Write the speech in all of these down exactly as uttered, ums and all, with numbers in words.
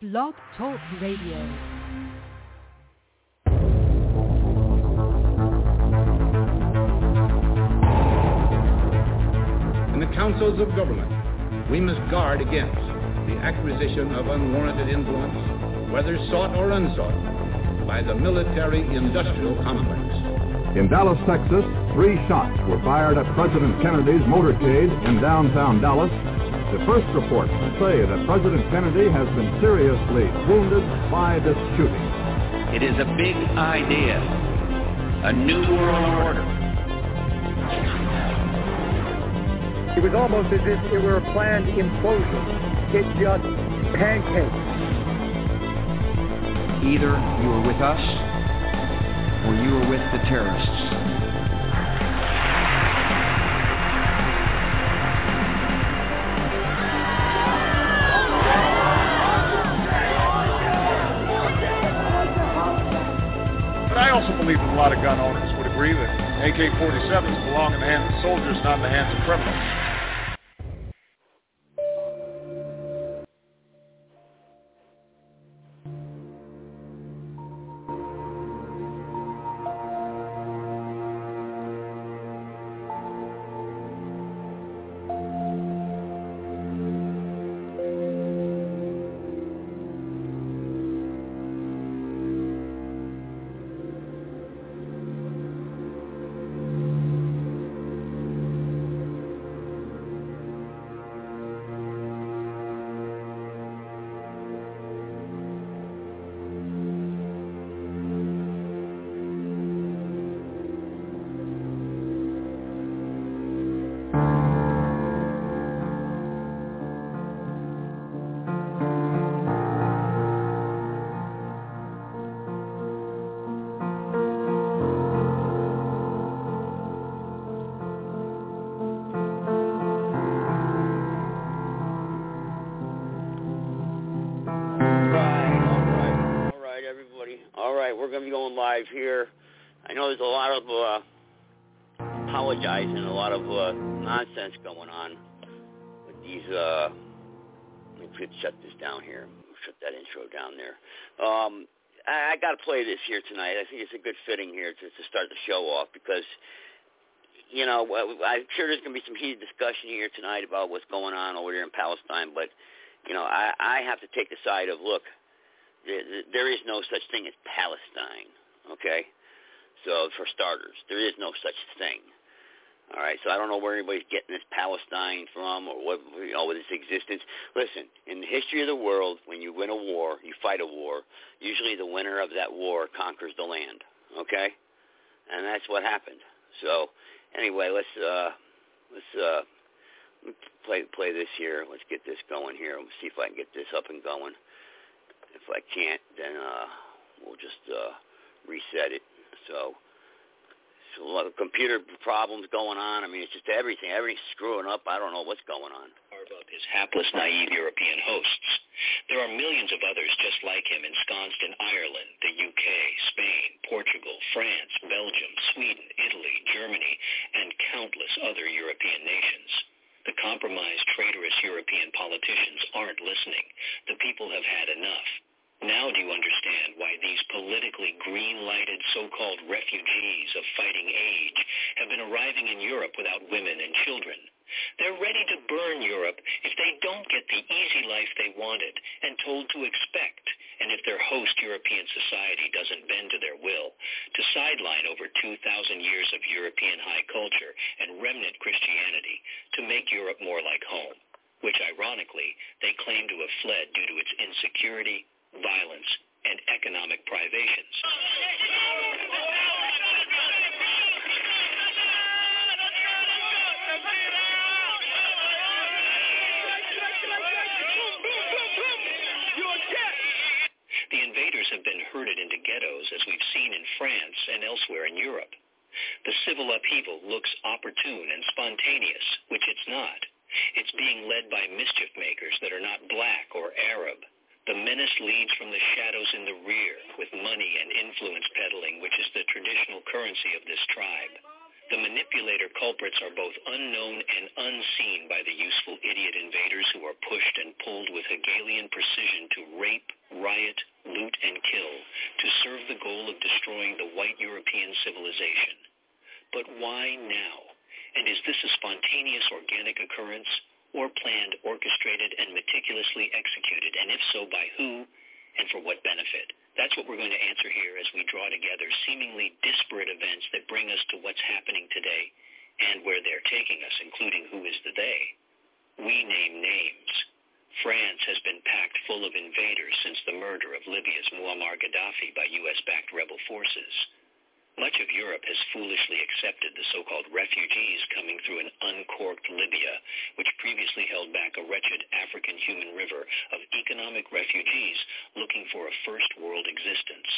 Blog Talk Radio. Councils of government, we must guard against the acquisition of unwarranted influence, whether sought or unsought, by the military-industrial complex. In Dallas, Texas, three shots were fired at President Kennedy's motorcade in downtown Dallas. The first reports say that President Kennedy has been seriously wounded by this shooting. It is a big idea, a new world order. It was almost as if it were a planned implosion. It just pancaked. Either you were with us, or you were with the terrorists. But I also believe that a lot of gun owners would agree that A K forty-sevens belong in the hands of soldiers, not in the hands of criminals. Here, I know there's a lot of uh, apologizing, a lot of uh, nonsense going on with these. Uh, let me shut this down here. Shut that intro down there. Um, I, I got to play this here tonight. I think it's a good fitting here to, to start the show off because, you know, I'm sure there's going to be some heated discussion here tonight about what's going on over there in Palestine. But, you know, I, I have to take the side of look. There, there is no such thing as Palestine. Okay, so for starters, there is no such thing. All right, so I don't know where anybody's getting this Palestine from or what, you know, with its existence. Listen, in the history of the world, when you win a war, you fight a war, usually the winner of that war conquers the land, okay? And that's what happened. So anyway, let's uh, let's uh, play play this here. Let's get this going here. Let's see if I can get this up and going. If I can't, then uh, we'll just... Uh, reset it. So, so a lot of computer problems going on. I mean, it's just everything. Everything's screwing up. I don't know what's going on. About his hapless, naive European hosts. There are millions of others just like him ensconced in Ireland, the U K, Spain, Portugal, France, Belgium, Sweden, Italy, Germany, and countless other European nations. The compromised, traitorous European politicians aren't listening. The people have had enough. Now do you understand why these politically green-lighted so-called refugees of fighting age have been arriving in Europe without women and children? They're ready to burn Europe if they don't get the easy life they wanted and told to expect, and if their host European society doesn't bend to their will, to sideline over two thousand years of European high culture and remnant Christianity to make Europe more like home, which ironically they claim to have fled due to its insecurity, violence, and economic privations. The invaders have been herded into ghettos, as we've seen in France and elsewhere in Europe. The civil upheaval looks opportune and spontaneous, which it's not. It's being led by mischief makers that are not black or Arab. The menace leads from the shadows in the rear with money and influence peddling, which is the traditional currency of this tribe. The manipulator culprits are both unknown and unseen by the useful idiot invaders who are pushed and pulled with Hegelian precision to rape, riot, loot, and kill, to serve the goal of destroying the white European civilization. But why now? And is this a spontaneous organic occurrence, or planned, orchestrated, and meticulously executed, and if so, by who, and for what benefit? That's what we're going to answer here as we draw together seemingly disparate events that bring us to what's happening today and where they're taking us, including who is the they. We name names. France has been packed full of invaders since the murder of Libya's Muammar Gaddafi by U S-backed rebel forces. Much of Europe has foolishly accepted the so-called refugees coming through an uncorked Libya, which previously held back a wretched African human river of economic refugees looking for a first-world existence.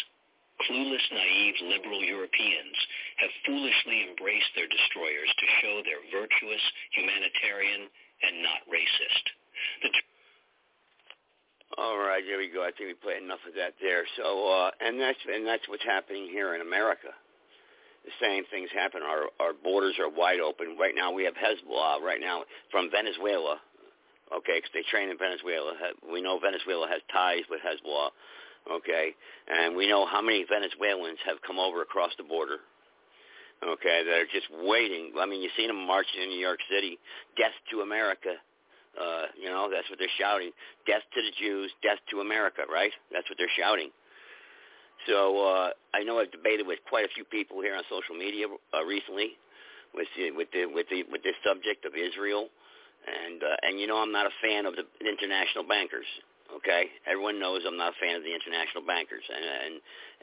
Clueless, naive, liberal Europeans have foolishly embraced their destroyers to show they're virtuous, humanitarian, and not racist. The tr- All right, there we go. I think we played enough of that there. So, uh, and that's and that's what's happening here in America. The same things happen. Our our borders are wide open. Right now we have Hezbollah right now from Venezuela, okay, because they train in Venezuela. We know Venezuela has ties with Hezbollah, okay, and we know how many Venezuelans have come over across the border, okay, that are just waiting. I mean, you've seen them marching in New York City, death to America. Uh, you know, that's what they're shouting. Death to the Jews, death to America, right? That's what they're shouting. So uh, I know I've debated with quite a few people here on social media uh, recently with the, with the, with the, with this subject of Israel, and uh, and you know I'm not a fan of the international bankers. Okay, everyone knows I'm not a fan of the international bankers, and and,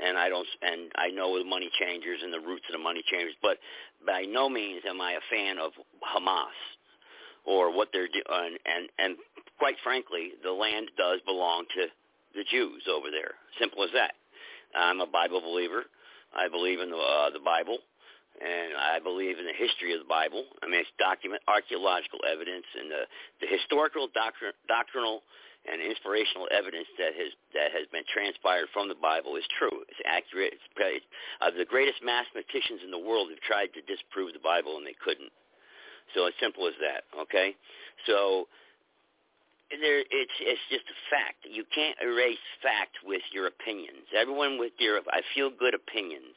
and I don't and I know the money changers and the roots of the money changers, but by no means am I a fan of Hamas. Or what they're doing, and, and and quite frankly, the land does belong to the Jews over there. Simple as that. I'm a Bible believer. I believe in the, uh, the Bible, and I believe in the history of the Bible. I mean, it's document, archaeological evidence, and the, the historical, doctr- doctrinal, and inspirational evidence that has that has been transpired from the Bible is true. It's accurate. It's, it's uh, the greatest mathematicians in the world have tried to disprove the Bible, and they couldn't. So as simple as that, okay? So there, it's it's just a fact. You can't erase fact with your opinions. Everyone with their I feel good opinions.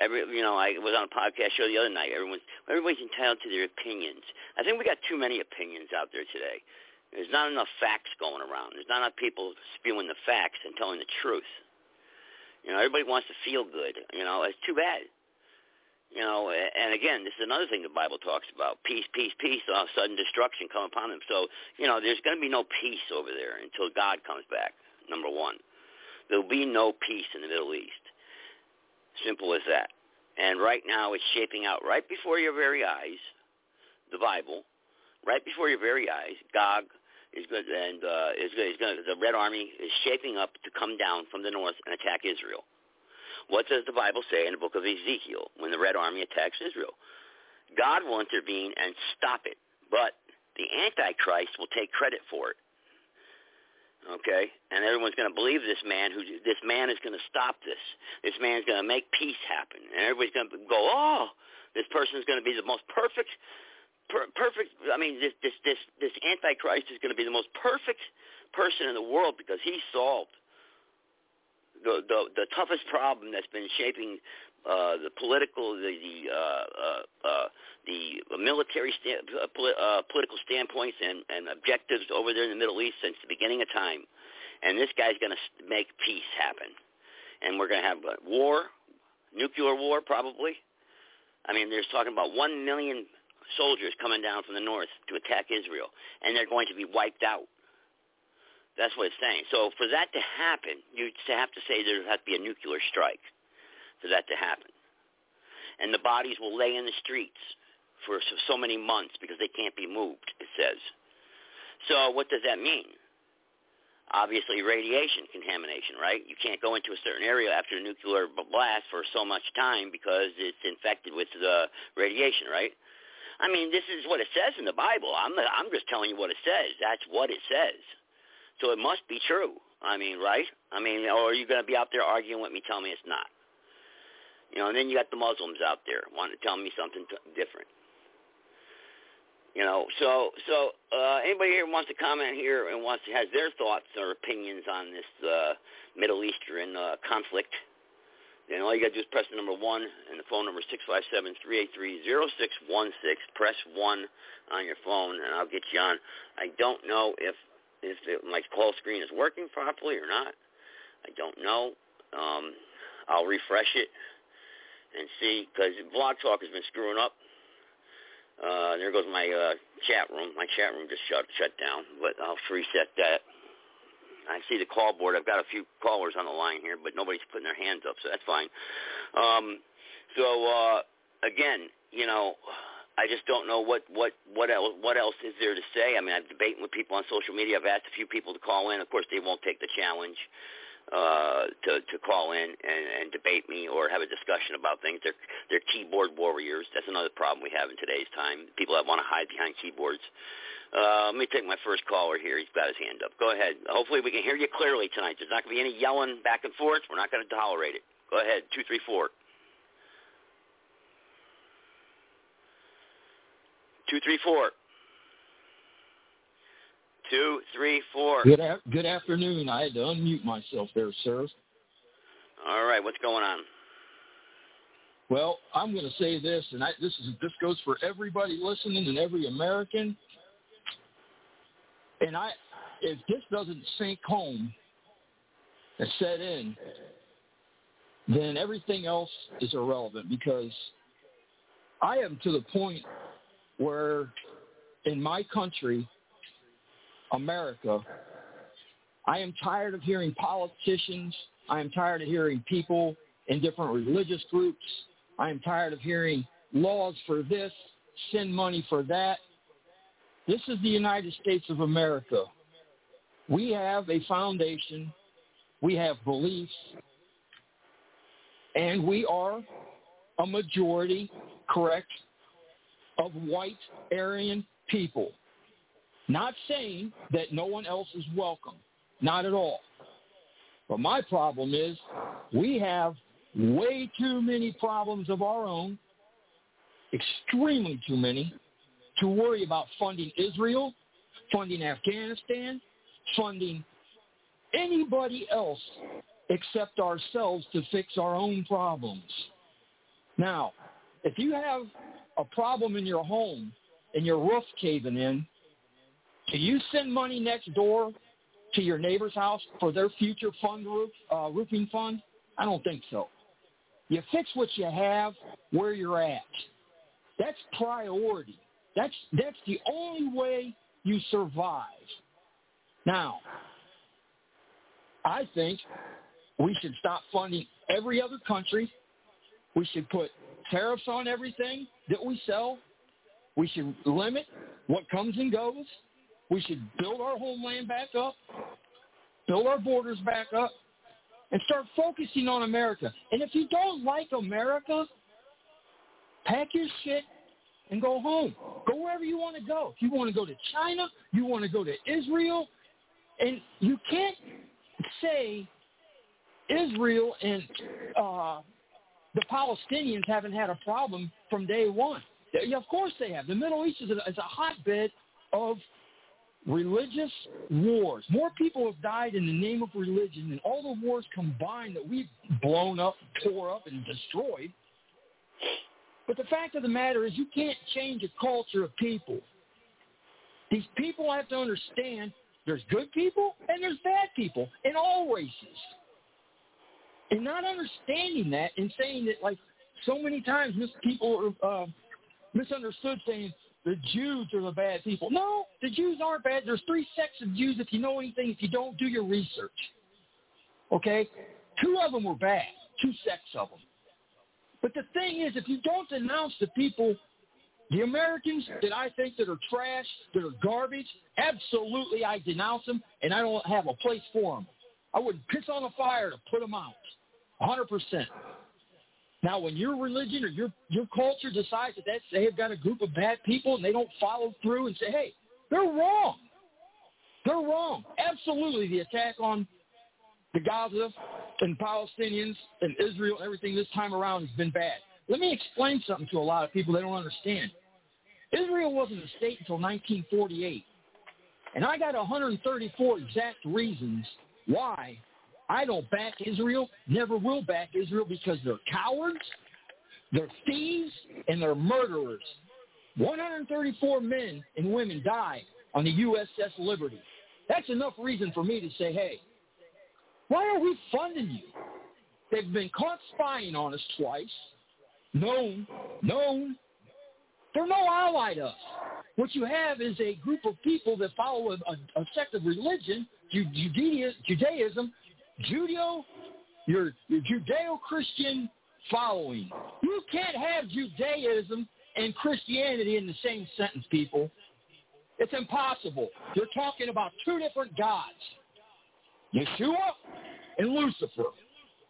Every you know, I was on a podcast show the other night. Everyone's everybody's entitled to their opinions. I think we got too many opinions out there today. There's not enough facts going around. There's not enough people spewing the facts and telling the truth. You know, everybody wants to feel good. You know, it's too bad. You know, and again, this is another thing the Bible talks about. Peace, peace, peace, all of a sudden destruction come upon them. So, you know, there's going to be no peace over there until God comes back, number one. There'll be no peace in the Middle East. Simple as that. And right now it's shaping out right before your very eyes, the Bible, right before your very eyes, Gog is good, and uh, is good, is going to, the Red Army is shaping up to come down from the north and attack Israel. What does the Bible say in the book of Ezekiel when the Red Army attacks Israel? God will intervene and stop it, but the Antichrist will take credit for it. Okay? And everyone's going to believe this man who this man is going to stop this. This man's going to make peace happen. And everybody's going to go, "Oh, this person's going to be the most perfect per- perfect I mean this this this this Antichrist is going to be the most perfect person in the world because he solved The, the the toughest problem that's been shaping uh, the political, the the, uh, uh, uh, the military sta- uh, poli- uh, political standpoints and, and objectives over there in the Middle East since the beginning of time, and this guy's going to make peace happen, and we're going to have a war, nuclear war probably. I mean, they're talking about one million soldiers coming down from the north to attack Israel, and they're going to be wiped out. That's what it's saying. So for that to happen, you have to say there has to be a nuclear strike for that to happen. And the bodies will lay in the streets for so many months because they can't be moved, it says. So what does that mean? Obviously radiation contamination, right? You can't go into a certain area after a nuclear blast for so much time because it's infected with the radiation, right? I mean, this is what it says in the Bible. I'm I'm just telling you what it says. That's what it says. So it must be true. I mean, right? I mean, or are you going to be out there arguing with me, telling me it's not? You know, and then you got the Muslims out there wanting to tell me something t- different. You know, so so uh, anybody here wants to comment here and wants to has their thoughts or opinions on this uh, Middle Eastern uh, conflict, then all you got to do is press the number one, and the phone number is six five seven, three eight three, zero six one six. Press one on your phone, and I'll get you on. I don't know if, if it, my call screen is working properly or not. I don't know. Um, I'll refresh it and see, because Blog Talk has been screwing up. Uh, there goes my uh, chat room. My chat room just shut shut down, but I'll reset that. I see the call board. I've got a few callers on the line here, but nobody's putting their hands up, so that's fine. Um, so uh, again, you know, I just don't know what, what, what else what else is there to say. I mean, I've debated with people on social media. I've asked a few people to call in. Of course, they won't take the challenge uh, to to call in and, and debate me or have a discussion about things. They're they're keyboard warriors. That's another problem we have in today's time. People that want to hide behind keyboards. Uh, let me take my first caller here. He's got his hand up. Go ahead. Hopefully we can hear you clearly tonight. There's not going to be any yelling back and forth. We're not going to tolerate it. Go ahead. two three four two three four two three four Good, a- good afternoon. I had to unmute myself there, sir. All right. What's going on? Well, I'm going to say this, and I, this is this goes for everybody listening and every American. And I, if this doesn't sink home and set in, then everything else is irrelevant, because I am to the point where in my country, America, I am tired of hearing politicians. I am tired of hearing people in different religious groups. I am tired of hearing laws for this, send money for that. This is the United States of America. We have a foundation. We have beliefs. And we are a majority, correct, of white Aryan people. Not saying that no one else is welcome. Not at all. But my problem is we have way too many problems of our own, extremely too many, to worry about funding Israel, funding Afghanistan, funding anybody else except ourselves to fix our own problems. Now, if you have a problem in your home and your roof caving in, do you send money next door to your neighbor's house for their future fund roof, uh, roofing fund? I don't think so. You fix what you have where you're at. That's priority. That's that's the only way you survive. Now, I think we should stop funding every other country. We should put tariffs on everything that we sell. We should limit what comes and goes. We should build our homeland back up, build our borders back up, and start focusing on America. And if you don't like America, pack your shit and go home. Go wherever you want to go. If you want to go to China, you want to go to Israel. And you can't say Israel and uh, the Palestinians haven't had a problem from day one. Yeah, of course they have. The Middle East is a, is a hotbed of religious wars. More people have died in the name of religion than all the wars combined that we've blown up, tore up, and destroyed. But the fact of the matter is you can't change a culture of people. These people have to understand there's good people and there's bad people in all races. And not understanding that and saying that, like so many times mis- people are uh, misunderstood saying the Jews are the bad people. No, the Jews aren't bad. There's three sects of Jews if you know anything, if you don't do your research. Okay? Two of them were bad, two sects of them. But the thing is, if you don't denounce the people, the Americans that I think that are trash, that are garbage, absolutely I denounce them, and I don't have a place for them. I wouldn't piss on a fire to put them out, one hundred percent. Now, when your religion or your, your culture decides that that's, they've got a group of bad people and they don't follow through and say, hey, they're wrong. They're wrong. Absolutely the attack on the Gaza and Palestinians and Israel, everything this time around has been bad. Let me explain something to a lot of people they don't understand. Israel wasn't a state until nineteen forty-eight. And I got one hundred thirty-four exact reasons why I don't back Israel, never will back Israel, because they're cowards, they're thieves, and they're murderers. one hundred thirty-four men and women died on the U S S Liberty. That's enough reason for me to say, hey, why are we funding you? They've been caught spying on us twice. Known, known. They're no ally to us. What you have is a group of people that follow a, a, a sect of religion, Judea, Judaism, Judeo, your, your Judeo-Christian following. You can't have Judaism and Christianity in the same sentence, people. It's impossible. You're talking about two different gods, Yeshua and Lucifer.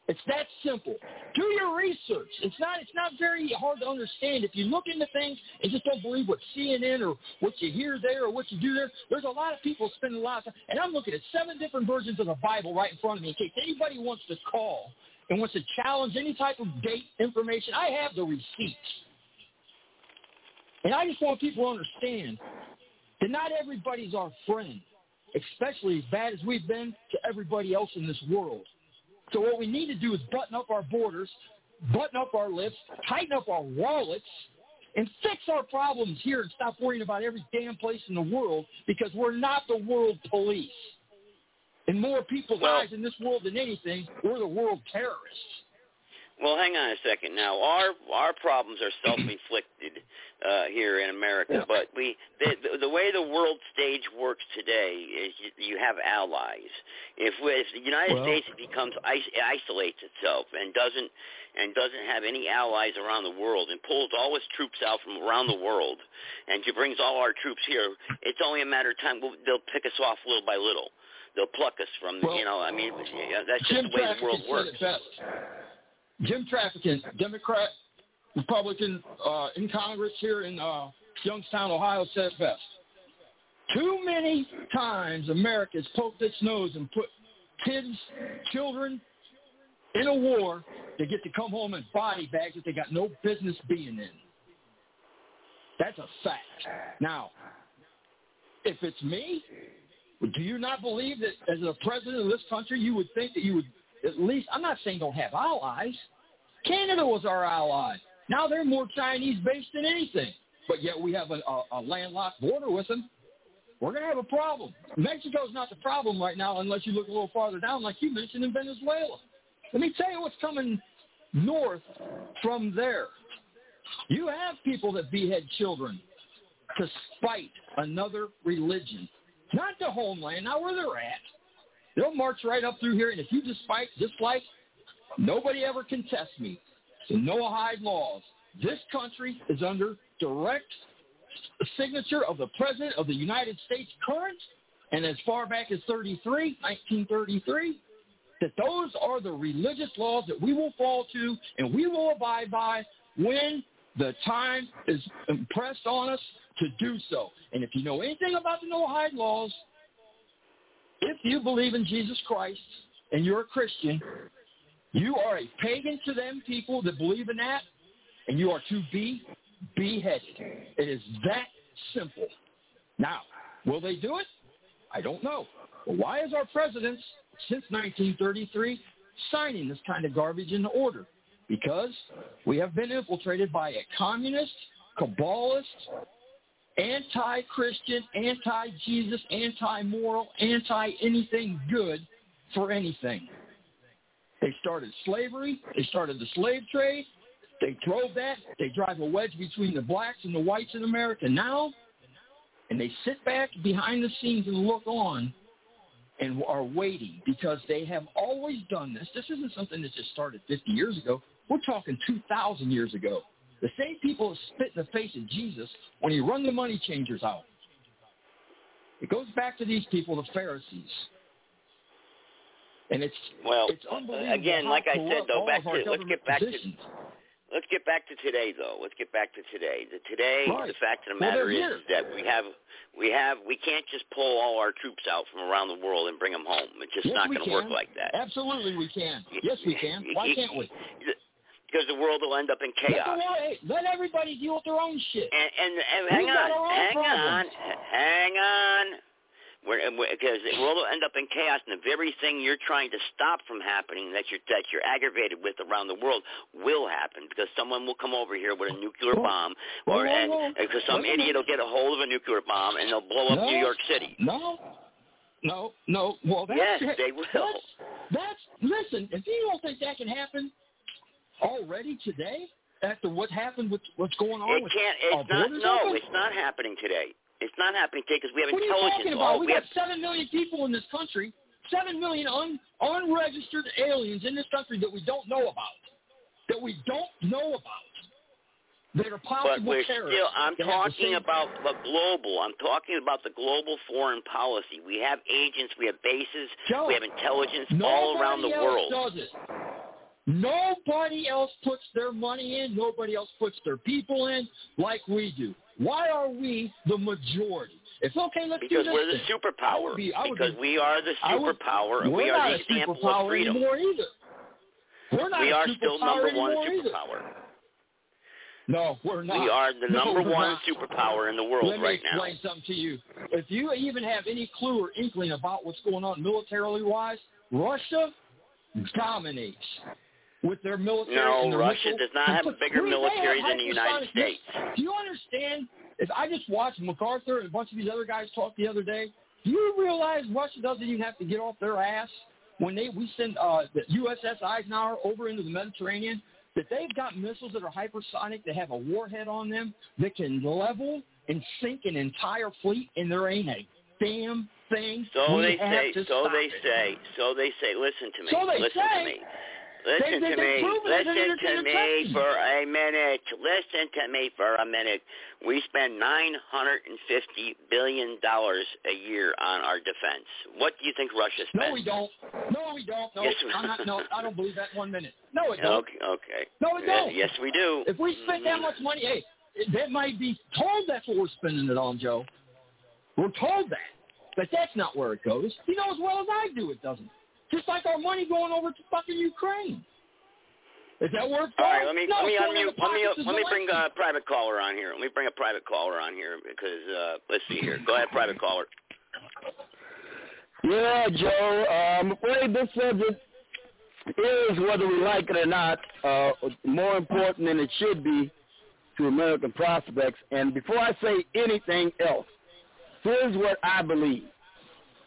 It's that simple. Do your research. It's not It's not very hard to understand. If you look into things and just don't believe what C N N or what you hear there or what you do there, there's a lot of people spending a lot of time. And I'm looking at seven different versions of the Bible right in front of me in case anybody wants to call and wants to challenge any type of date information. I have the receipts. And I just want people to understand that not everybody's our friend, especially as bad as we've been to everybody else in this world. So what we need to do is button up our borders, button up our lips, tighten up our wallets, and fix our problems here and stop worrying about every damn place in the world, because we're not the world police. In more people's well, eyes in this world than anything, we're the world terrorists. Well, hang on a second. Now, our our problems are self-inflicted uh, here in America, yeah. but we the, the way the world stage works today is you, you have allies. If, we, if the United well, States becomes isolates itself and doesn't and doesn't have any allies around the world and pulls all its troops out from around the world and brings all our troops here, it's only a matter of time. They'll pick us off little by little. They'll pluck us from well, you know. I mean, that's just Jim the way Traffic the world works. Jim Trafficant, Democrat, Republican uh, in Congress here in uh, Youngstown, Ohio, said it best. Too many times America's poked its nose and put kids, children in a war to get to come home in body bags that they got no business being in. That's a fact. Now, if it's me, do you not believe that as a president of this country you would think that you would – at least, I'm not saying don't have allies. Canada was our ally. Now they're more Chinese-based than anything. But yet we have a, a, a landlocked border with them. We're going to have a problem. Mexico's not the problem right now unless you look a little farther down, like you mentioned in Venezuela. Let me tell you what's coming north from there. You have people that behead children to spite another religion, not the homeland, not where they're at. They'll march right up through here, and if you despite, dislike, nobody ever contests me. The Noahide Laws. This country is under direct signature of the President of the United States current, and as far back as nineteen thirty-three, that those are the religious laws that we will fall to and we will abide by when the time is impressed on us to do so. And if you know anything about the Noahide Laws, if you believe in Jesus Christ and you're a Christian, you are a pagan to them people that believe in that, and you are to be beheaded. It is that simple. Now, will they do it? I don't know. But why is our president since nineteen thirty-three signing this kind of garbage into order? Because we have been infiltrated by a communist, Kabbalist, anti-Christian, anti-Jesus, anti-moral, anti-anything good for anything. They started slavery. They started the slave trade. They drove that. They drive a wedge between the blacks and the whites in America now. And they sit back behind the scenes and look on and are waiting, because they have always done this. This isn't something that just started fifty years ago. We're talking two thousand years ago. The same people who spit in the face of Jesus when he run the money changers out. It goes back to these people, the Pharisees. And it's, well, it's unbelievable. Again, like I said, though, back to, let's get back to Let's get back to today, though. Let's get back to today. The, today, right. the fact of the matter well, is, is that we have, we have, we can't just pull all our troops out from around the world and bring them home. It's just yes, not going to work like that. Absolutely, we can. Yes, we can. Why can't we? Because the world will end up in chaos. Let everybody deal with their own shit. And, and, and hang on, hang on, hang on. Because the world will end up in chaos, and the very thing you're trying to stop from happening that you're, that you're aggravated with around the world will happen because someone will come over here with a nuclear bomb, or because some idiot will get a hold of a nuclear bomb, and they'll blow up no, New York City. No, no, no. Well, that's yes, it. they will. That's, that's listen, if you don't think that can happen already today after what happened with what's going on it with can't, it's our not, borders No, open? It's not happening today. It's not happening today because we have what intelligence. What are you talking about? We, we have seven million people in this country, seven million un, unregistered aliens in this country that we don't know about, that we don't know about, that are possible but we're terrorists. Still, I'm talking about the global. I'm talking about the global foreign policy. We have agents, we have bases, Joe, we have intelligence all around the world. Nobody else does it. Nobody else puts their money in. Nobody else puts their people in like we do. Why are we the majority? It's okay, let's because do this. Because we're the thing. superpower. Be, because be, we are the superpower. Would, and we are the example of freedom. Anymore either. We're not we are still number one superpower. Either. No, we're not. We are the number no, one not. superpower in the world Let right now. Let me explain something to you. If you even have any clue or inkling about what's going on militarily-wise, Russia dominates. With their military no, and Russia missiles. does not have a bigger military than the United States. Do you understand? If I just watched MacArthur and a bunch of these other guys talk the other day, do you realize Russia doesn't even have to get off their ass when they we send uh, the U S S Eisenhower over into the Mediterranean, that they've got missiles that are hypersonic, that have a warhead on them, that can level and sink an entire fleet, and there ain't a damn thing. So they say, so they say, so they say, listen to me, so they listen say, to me. Listen they, they, to me. Listen to me for a minute. Listen to me for a minute. We spend nine hundred fifty billion dollars a year on our defense. What do you think Russia spends? No, we don't. No, we don't. No, yes. I'm not, no I don't believe that one minute. No, it don't. Okay. okay. No, it don't. Yes, we do. If we spend that much money, hey, that might be told that's what we're spending it on, Joe. We're told that. But that's not where it goes. You know as well as I do it doesn't. Just like our money going over to fucking Ukraine. Is that worth it? All right, let me no, let me unmute. Let me let me bring a private caller on here. Let me bring a private caller on here because uh, let's see here. Go ahead, private caller. Yeah, Joe. Uh, I'm afraid this subject is, whether we like it or not, uh, more important than it should be to American prospects. And before I say anything else, here's what I believe.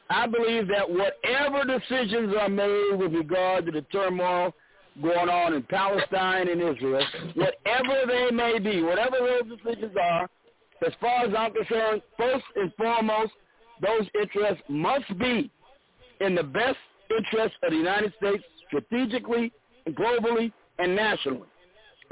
I believe that whatever decisions are made with regard to the turmoil going on in Palestine and Israel, whatever they may be, whatever those decisions are, as far as I'm concerned, first and foremost, those interests must be in the best interest of the United States strategically, globally, and nationally.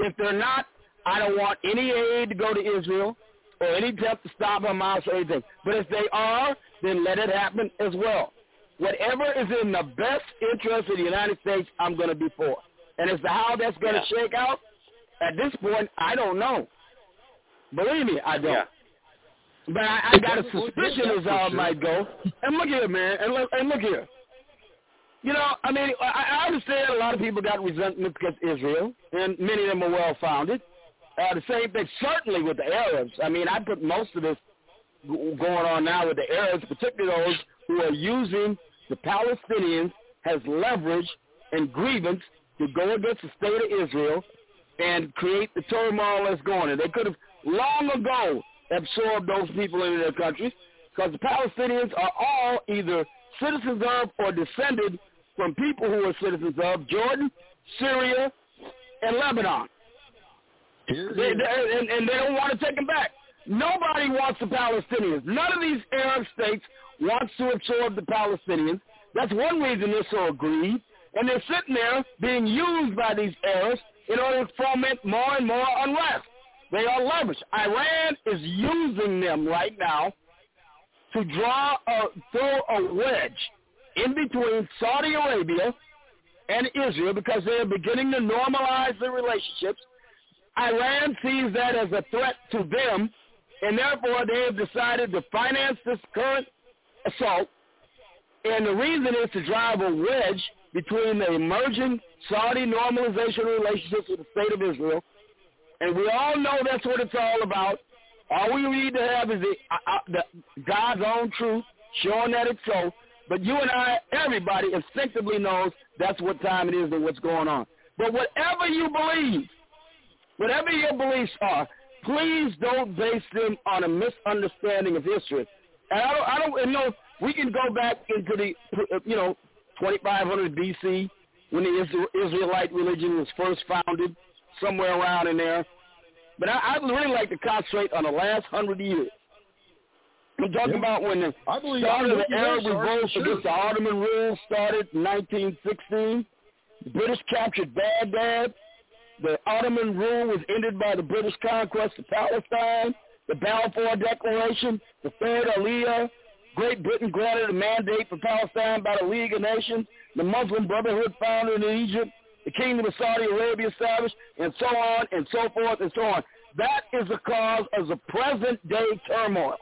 If they're not, I don't want any aid to go to Israel or any attempt to stop Hamas or anything. But if they are, then let it happen as well. Whatever is in the best interest of the United States, I'm going to be for. And as to how that's going yeah. to shake out, at this point, I don't know. Believe me, I don't. Yeah. But I, I got a suspicion as how it might go. And look here, man, and look, and look here. You know, I mean, I, I understand a lot of people got resentment because Israel, and many of them are well-founded. Uh, the same thing, certainly with the Arabs. I mean, I put most of this going on now with the Arabs, particularly those who are using the Palestinians as leverage and grievance to go against the state of Israel and create the turmoil that's going on. They could have long ago absorbed those people into their countries because the Palestinians are all either citizens of or descended from people who are citizens of Jordan, Syria, and Lebanon. Here, here. They, they, and, and they don't want to take them back. Nobody wants the Palestinians. None of these Arab states wants to absorb the Palestinians. That's one reason they're so aggrieved. And they're sitting there being used by these Arabs in order to foment more and more unrest. They are leveraged. Iran is using them right now to draw a, throw a wedge in between Saudi Arabia and Israel because they are beginning to normalize their relationships. Iran sees that as a threat to them, and therefore they have decided to finance this current assault. And the reason is to drive a wedge between the emerging Saudi normalization relationships with the state of Israel. And we all know that's what it's all about. All we need to have is the, uh, the God's own truth, showing that it's so. But you and I, everybody, instinctively knows that's what time it is and what's going on. But whatever you believe, whatever your beliefs are, please don't base them on a misunderstanding of history. And I don't, I don't and no, we can go back into the, you know, twenty-five hundred B C when the Israelite religion was first founded, somewhere around in there. But I, I really like to concentrate on the last hundred years. I'm talking yep. about when the I believe, start I believe of the Arab revolt sure. against the Ottoman rule started in nineteen sixteen. The British captured Baghdad. The Ottoman rule was ended by the British conquest of Palestine. The Balfour Declaration, the Third Aliyah, Great Britain granted a mandate for Palestine by the League of Nations, the Muslim Brotherhood founded in Egypt, the Kingdom of Saudi Arabia established, and so on and so forth and so on. That is the cause of the present-day turmoil.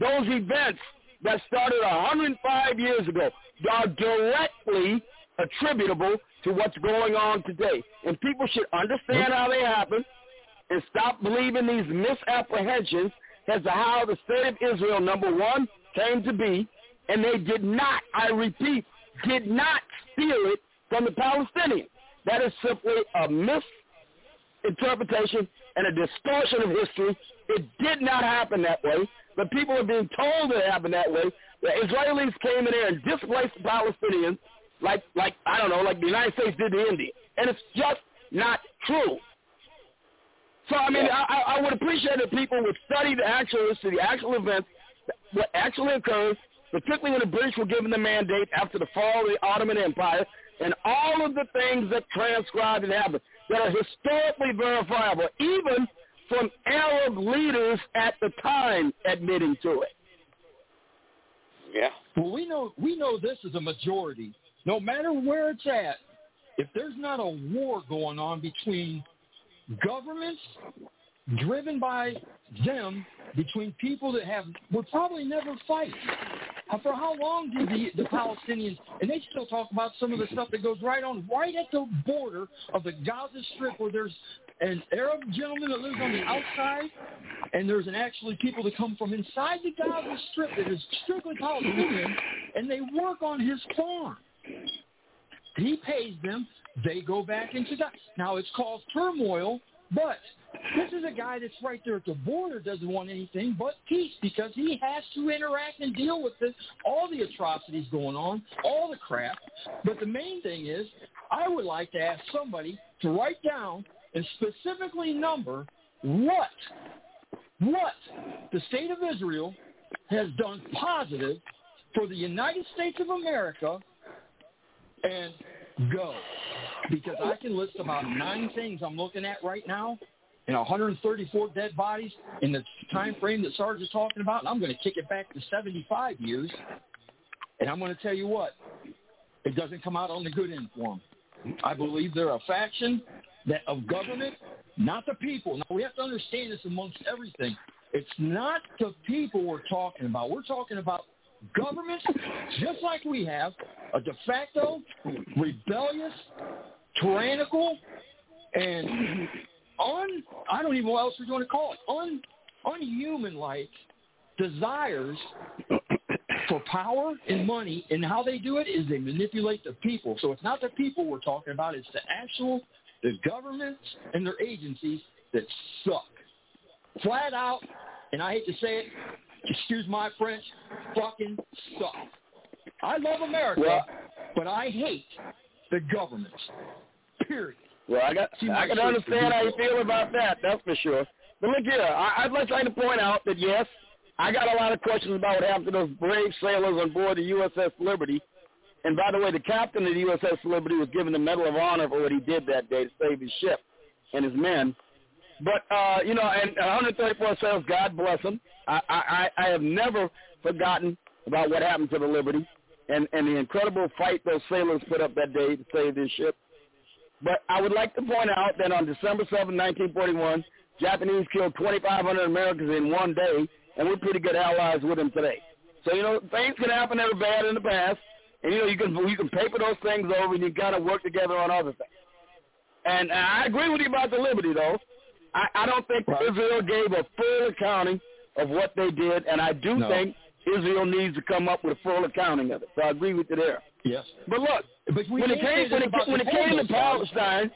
Those events that started one hundred five years ago are directly attributable to what's going on today. And people should understand how they happen and stop believing these misapprehensions as to how the state of Israel, number one, came to be, and they did not, I repeat, did not steal it from the Palestinians. That is simply a misinterpretation and a distortion of history. It did not happen that way. The people are being told it happened that way. The Israelis came in there and displaced the Palestinians like, like I don't know, like the United States did the Indians. And it's just not true. So, I mean, I, I would appreciate if people would study the actual history, the actual events, what actually occurred, particularly when the British were given the mandate after the fall of the Ottoman Empire, and all of the things that transcribed and happened that are historically verifiable, even from Arab leaders at the time admitting to it. Yeah. Well, we know we know this is a majority. No matter where it's at, if there's not a war going on between governments driven by them, between people that have will probably never fight. For how long did the, the Palestinians, and they still talk about some of the stuff that goes right on, right at the border of the Gaza Strip, where there's an Arab gentleman that lives on the outside, and there's an actually people that come from inside the Gaza Strip that is strictly Palestinian, and they work on his farm. He pays them. They go back into Gaza. Now, it's caused turmoil, but this is a guy that's right there at the border, doesn't want anything but peace because he has to interact and deal with this, all the atrocities going on, all the crap. But the main thing is I would like to ask somebody to write down and specifically number what, what the state of Israel has done positive for the United States of America and go. Because I can list about nine things I'm looking at right now and one hundred thirty-four dead bodies in the time frame that Sarge is talking about. And I'm going to kick it back to seventy-five years. And I'm going to tell you what, it doesn't come out on the good end for them. I believe they're a faction that of government, not the people. Now, we have to understand this amongst everything. It's not the people we're talking about. We're talking about governments, just like we have, a de facto, rebellious, tyrannical, and un, I don't even know what else we're going to call it, un, unhuman-like desires for power and money, and how they do it is they manipulate the people. So it's not the people we're talking about, it's the actual, the governments and their agencies that suck. Flat out, and I hate to say it, excuse my French, fucking suck. I love America, well, but I hate the government. Period. Well, I got. See, I can understand how you feel about that. That's for sure. But look here, I, I'd like to point out that yes, I got a lot of questions about what happened to those brave sailors on board the U S S Liberty. And by the way, the captain of the U S S Liberty was given the Medal of Honor for what he did that day to save his ship and his men. But, uh, you know, and one hundred thirty-four sailors, God bless them. I, I, I have never forgotten about what happened to the Liberty and, and the incredible fight those sailors put up that day to save their ship. But I would like to point out that on December seventh, nineteen forty-one, Japanese killed twenty-five hundred Americans in one day, and we're pretty good allies with them today. So, you know, things can happen that were bad in the past, and, you know, you can you can paper those things over, and you've got to work together on other things. And I agree with you about the liberty, though. I, I don't think right. Israel gave a full accounting of what they did, and I do no. think Israel needs to come up with a full accounting of it. So I agree with you there. Yes. But look, but when it came when it, when it came to Palestine,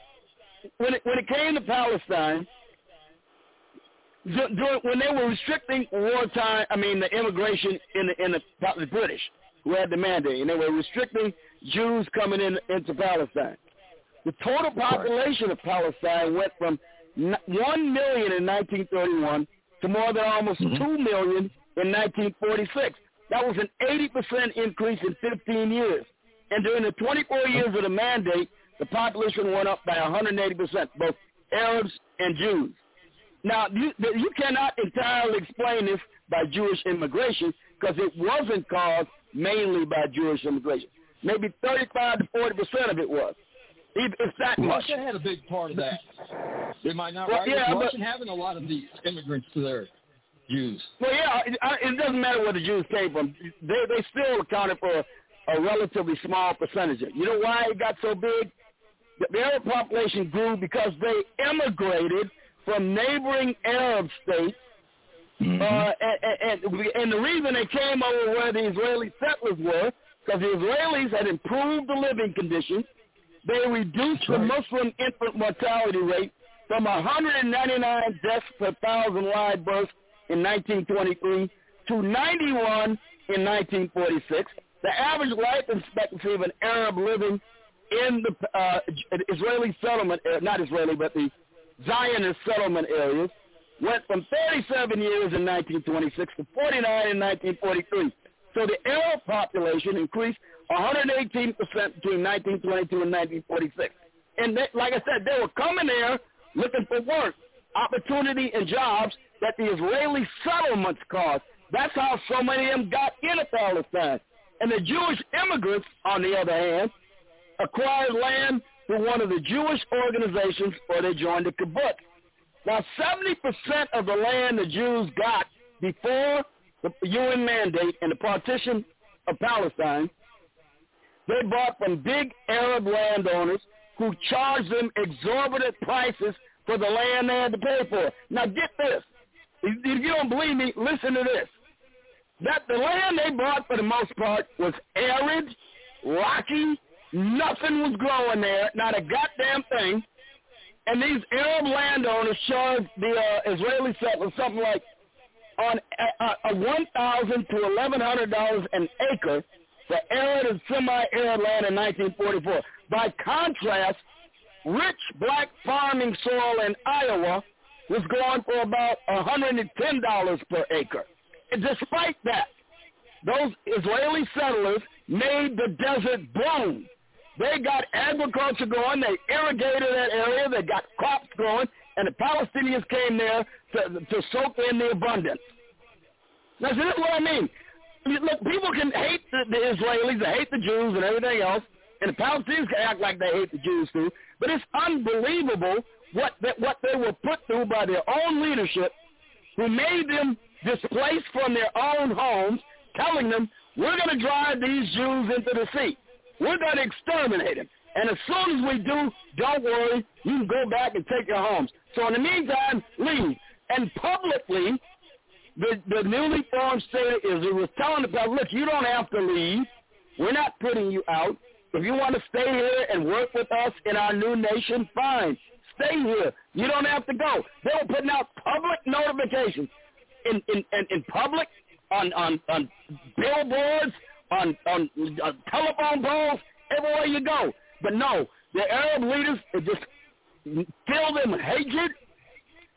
when it when it came to Palestine, during, when they were restricting wartime, I mean the immigration in the in the, the British who had the mandate, and they were restricting Jews coming in into Palestine. The total population of Palestine went from one million in nineteen thirty-one to more than almost mm-hmm. two million in nineteen forty-six. That was an eighty percent increase in fifteen years. And during the twenty-four years of the mandate, the population went up by one hundred eighty percent, both Arabs and Jews. Now, you, you cannot entirely explain this by Jewish immigration because it wasn't caused mainly by Jewish immigration. Maybe thirty-five to forty percent of it was. It's not much. Russia had a big part of that. Am I not well, right? Yeah, Russia but, having a lot of these immigrants to their Jews. Well, yeah, it, it doesn't matter where the Jews came from. They they still accounted for a, a relatively small percentage. You know why it got so big? The Arab population grew because they immigrated from neighboring Arab states. Mm-hmm. Uh, and, and, and the reason they came over where the Israeli settlers were, because the Israelis had improved the living conditions. They reduced the Muslim infant mortality rate from one hundred ninety-nine deaths per one thousand live births in nineteen twenty-three to ninety-one in nineteen forty-six. The average life expectancy of an Arab living in the uh, Israeli settlement, not Israeli, but the Zionist settlement areas, went from thirty-seven years in nineteen twenty-six to forty-nine in nineteen forty-three. So the Arab population increased one hundred eighteen percent between nineteen twenty-two and nineteen forty-six. And they, like I said, they were coming there looking for work, opportunity, and jobs that the Israeli settlements caused. That's how so many of them got into Palestine. And the Jewish immigrants, on the other hand, acquired land through one of the Jewish organizations or they joined the kibbutz. Now, seventy percent of the land the Jews got before the U N mandate and the partition of Palestine, they bought from big Arab landowners who charged them exorbitant prices for the land they had to pay for. Now get this. If you don't believe me, listen to this. That the land they bought for the most part was arid, rocky, nothing was growing there, not a goddamn thing. And these Arab landowners charged the uh, Israeli settlers something like on a, a one thousand to eleven hundred dollars an acre for arid and semi-arid land in nineteen forty-four. By contrast, rich black farming soil in Iowa was going for about one hundred ten dollars per acre. And despite that, those Israeli settlers made the desert bloom. They got agriculture going. They irrigated that area. They got crops growing. And the Palestinians came there to, to soak in the abundance. Now, see, this is what I mean. Look, people can hate the, the Israelis, they hate the Jews and everything else, and the Palestinians can act like they hate the Jews too, but it's unbelievable what they, what they were put through by their own leadership who made them displaced from their own homes, telling them, we're going to drive these Jews into the sea. We're going to exterminate them. And as soon as we do, don't worry, you can go back and take your homes. So in the meantime, leave. And publicly, the, the newly formed state of Israel was telling the people, look, you don't have to leave. We're not putting you out. If you want to stay here and work with us in our new nation, fine. Stay here. You don't have to go. They were putting out public notifications in, in, in, in public, on, on, on billboards, on, on, on telephone poles, everywhere you go. But no, the Arab leaders just filled them with hatred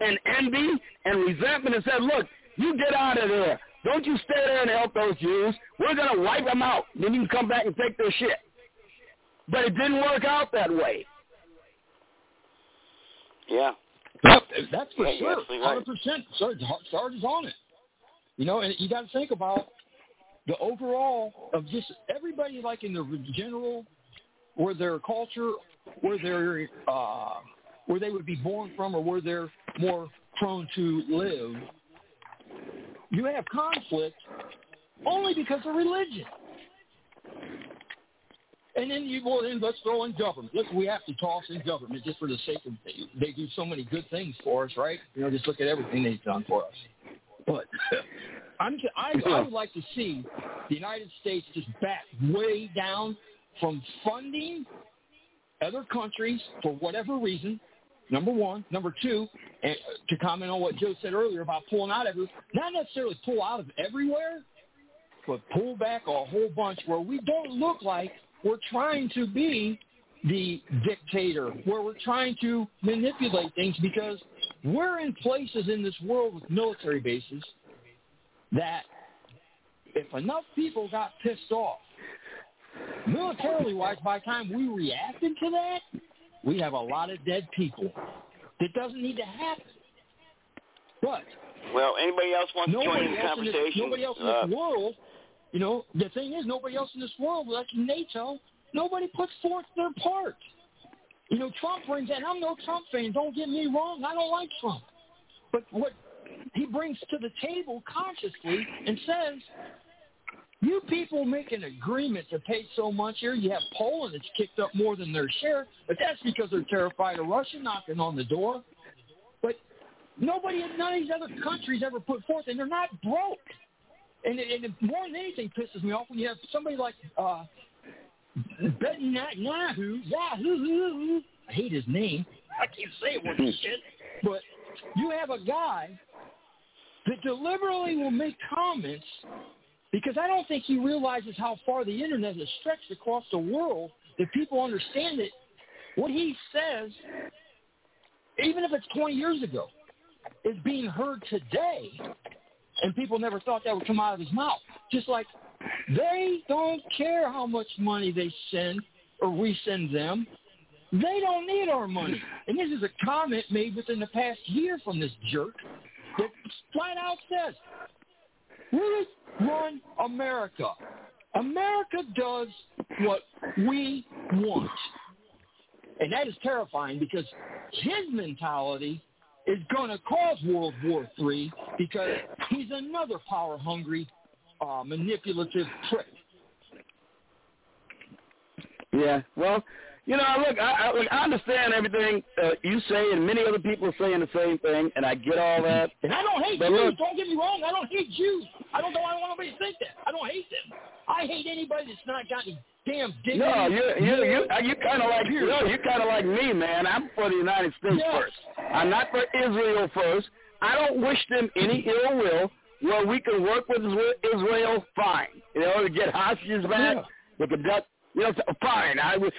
and envy and resentment and said, look, you get out of there. Don't you stay there and help those Jews. We're going to wipe them out. Then you can come back and take their shit. But it didn't work out that way. Yeah. Yep, that's for yeah, sure. one hundred percent. Sarge, Sarge is on it. You know, and you got to think about the overall of just everybody like in the general or their culture where they're uh, where they would be born from, or where they're more prone to live, you have conflict only because of religion. And then you go in, let's throw in government. Look, we have to toss in government just for the sake of, they, they do so many good things for us, right? You know, just look at everything they've done for us. But I'm, I, I would like to see the United States just back way down from funding other countries for whatever reason, number one. Number two, and to comment on what Joe said earlier about pulling out of it, not necessarily pull out of everywhere, but pull back a whole bunch where we don't look like we're trying to be the dictator, where we're trying to manipulate things, because we're in places in this world with military bases that if enough people got pissed off, militarily-wise, by the time we reacted to that, we have a lot of dead people. That doesn't need to happen. But well, anybody else wants to join the conversation? This, nobody else in uh, this world. You know, the thing is, nobody else in this world, like NATO, nobody puts forth their part. You know, Trump brings that. And I'm no Trump fan. Don't get me wrong. I don't like Trump. But what he brings to the table consciously and says, you people make an agreement to pay so much here. You have Poland that's kicked up more than their share, but that's because they're terrified of Russia knocking on the door. But nobody in none of these other countries ever put forth, and they're not broke. And, and, and more than anything pisses me off when you have somebody like uh, Ben Yahoo, Yahoo, I hate his name. I can't say it with this shit. But you have a guy that deliberately will make comments, because I don't think he realizes how far the Internet is stretched across the world, that people understand it. What he says, even if it's twenty years ago, is being heard today. And people never thought that would come out of his mouth. Just like they don't care how much money they send or we send them. They don't need our money. And this is a comment made within the past year from this jerk that flat out says, we run America. America does what we want. And that is terrifying, because his mentality is going to cause World War Three, because he's another power-hungry, uh, manipulative prick. Yeah, well, you know, look, I, I, look, I understand everything uh, you say, and many other people are saying the same thing, and I get all that. And I don't hate but Jews. Look, don't get me wrong. I don't hate Jews. I don't know. I don't want anybody to think that. I don't hate them. I hate anybody that's not got any damn dignity. No, you you you you kind of like you. No, you kind of like me, man. I'm for the United States yes. first. I'm not for Israel first. I don't wish them any ill will. Where we can work with Israel, fine. You know, to get hostages back yeah. with the death. You know, fine. I with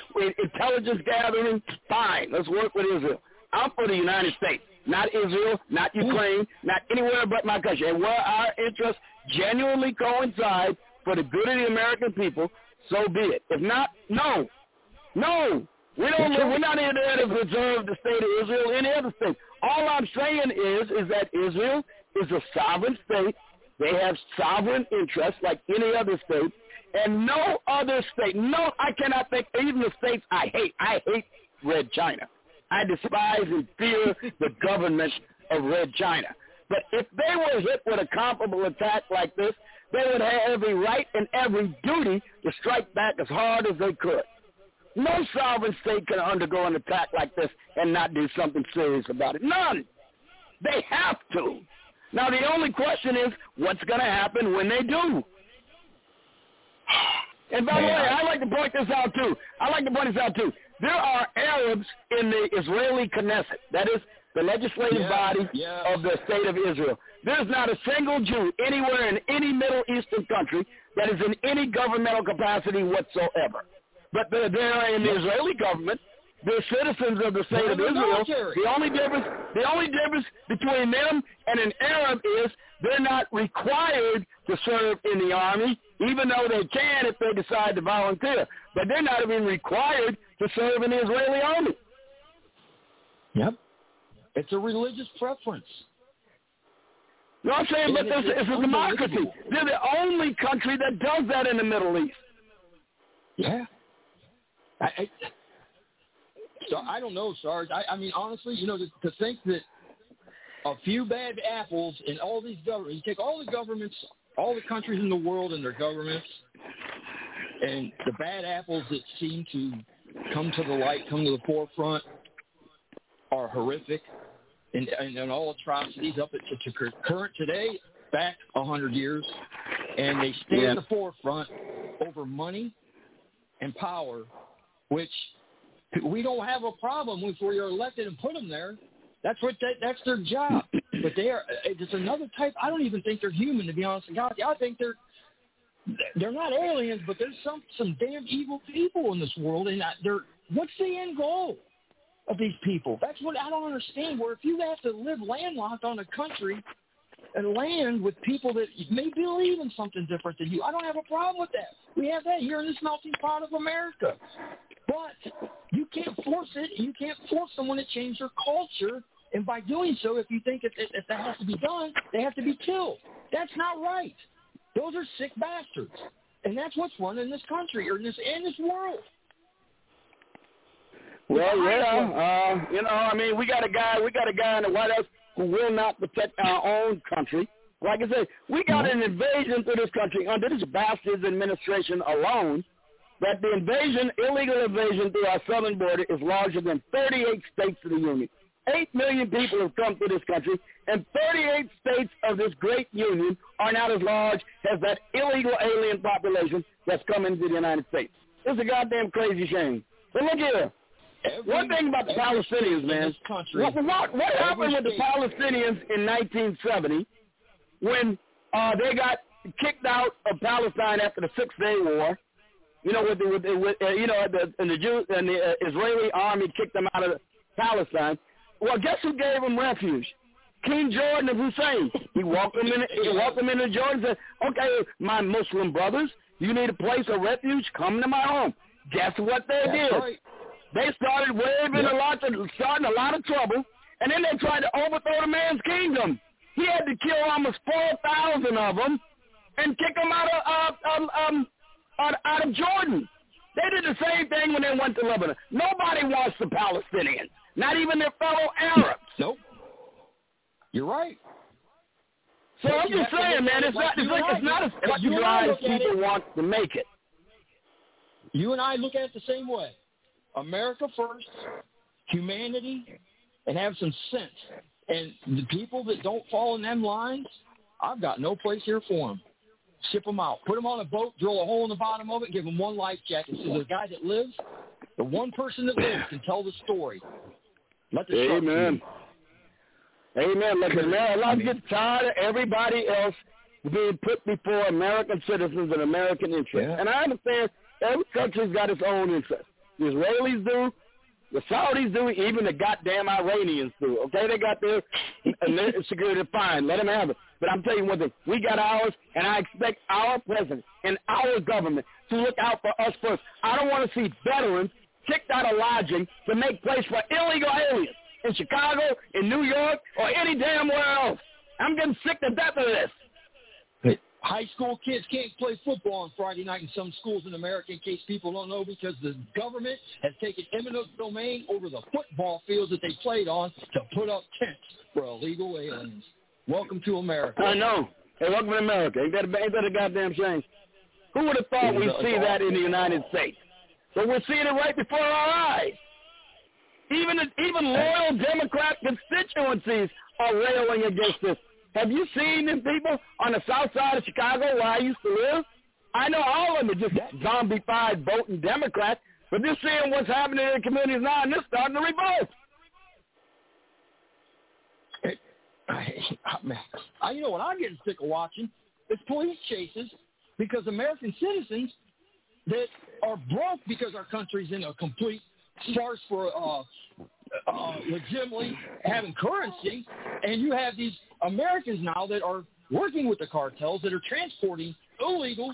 intelligence gathering, fine. Let's work with Israel. I'm for the United States, not Israel, not Ukraine, not anywhere but my country. And where our interests genuinely coincide for the good of the American people, so be it. If not, no, no. We don't. We're not in there to preserve the state of Israel or any other state. All I'm saying is, is that Israel is a sovereign state. They have sovereign interests like any other state. And no other state, no, I cannot think, even the states I hate, I hate Red China. I despise and fear the government of Red China. But if they were hit with a comparable attack like this, they would have every right and every duty to strike back as hard as they could. No sovereign state can undergo an attack like this and not do something serious about it. None. They have to. Now, the only question is, what's going to happen when they do? And by the way, I like to point this out, too. I like to point this out, too. There are Arabs in the Israeli Knesset. That is the legislative yeah, body yeah. of the state of Israel. There's not a single Jew anywhere in any Middle Eastern country that is in any governmental capacity whatsoever. But they're, they're in the Israeli government. They're citizens of the state of Israel. The only difference, the only difference between them and an Arab is they're not required to serve in the army, even though they can if they decide to volunteer. But they're not even required to serve in the Israeli army. Yep. It's a religious preference. You know what I'm saying? But this is a democracy. They're the only country that does that in the Middle East. Yeah. I, I, So I don't know, Sarge. I, I mean, honestly, you know, to, to think that a few bad apples in all these governments, you take all the governments, all the countries in the world and their governments, and the bad apples that seem to come to the light, come to the forefront, are horrific, and, and, and all atrocities up to, to current today, back a hundred years, and they stay yeah. at the forefront over money and power, which we don't have a problem with. We are elected and put them there. That's what they, that's their job. But they are. It's another type. I don't even think they're human, to be honest with God. I think they're they're not aliens, but there's some some damn evil people in this world. And I, they're what's the end goal of these people? That's what I don't understand. Where if you have to live landlocked on a country and land with people that may believe in something different than you, I don't have a problem with that. We have that here in this melting pot of America. But you can't force it. You can't force someone to change their culture. And by doing so, if you think if, if that has to be done, they have to be killed. That's not right. Those are sick bastards. And that's what's run in this country or in this, in this world. Well, yeah, uh, you know, I mean, we got a guy, we got a guy in the White House who will not protect our own country. Like I said, we got an invasion to this country under this bastard's administration alone. That the invasion, illegal invasion through our southern border is larger than thirty-eight states of the Union. eight million people have come to this country, and thirty-eight states of this great union are not as large as that illegal alien population that's come into the United States. It's a goddamn crazy shame. But look here. Every, One thing about the Palestinians, man. Country, what what, what happened state. with the Palestinians in nineteen seventy when uh, they got kicked out of Palestine after the Six Day War? You know, with the, with the, with, uh, you know, the, and the Jew and the uh, Israeli army kicked them out of Palestine. Well, guess who gave them refuge? King Jordan of Hussein. He walked them in. He walked them into Jordan and said, "Okay, my Muslim brothers, you need a place of refuge. Come to my home." Guess what they That's did? Right. They started waving yep. a lot, of, starting a lot of trouble, and then they tried to overthrow the man's kingdom. He had to kill almost four thousand of them and kick them out of uh, um, um, out, out of Jordan. They did the same thing when they went to Lebanon. Nobody wants the Palestinians, not even their fellow Arabs. Nope. You're right. So but I'm just saying, man, it's like not, it's like right. it's not as recognized people want to make it. You and I look at it the same way. America first, humanity, and have some sense. And the people that don't fall in them lines, I've got no place here for them. Ship them out. Put them on a boat, drill a hole in the bottom of it, give them one life jacket. So the guy that lives, the one person that lives can tell the story. Let the Amen. Amen. Let the Lord get tired of everybody else being put before American citizens and American interests. Yeah. And I understand every country's got its own interests. The Israelis do, the Saudis do, even the goddamn Iranians do. Okay, they got their security, fine, let them have it. But I'm telling you one thing, we got ours, and I expect our president and our government to look out for us first. I don't want to see veterans kicked out of lodging to make place for illegal aliens in Chicago, in New York, or any damn where else. I'm getting sick to death of this. Hey. High school kids can't play football on Friday night in some schools in America, in case people don't know, because the government has taken eminent domain over the football fields that they played on to put up tents for illegal aliens. Welcome to America. I know. Hey, welcome to America. Ain't that a, ain't that a goddamn shame? Who would have thought we'd see that in the United States? But we're seeing it right before our eyes. Even, even loyal Democrat constituencies are railing against this. Have you seen them people on the south side of Chicago where I used to live? I know all of them are just zombified voting Democrats, but they're seeing what's happening in the communities now, and they're starting to revolt. It, I, man, I, you know what I'm getting sick of watching? It's police chases because American citizens that are broke because our country's in a complete farce for uh, uh, legitimately having currency, and you have these Americans now that are working with the cartels that are transporting illegals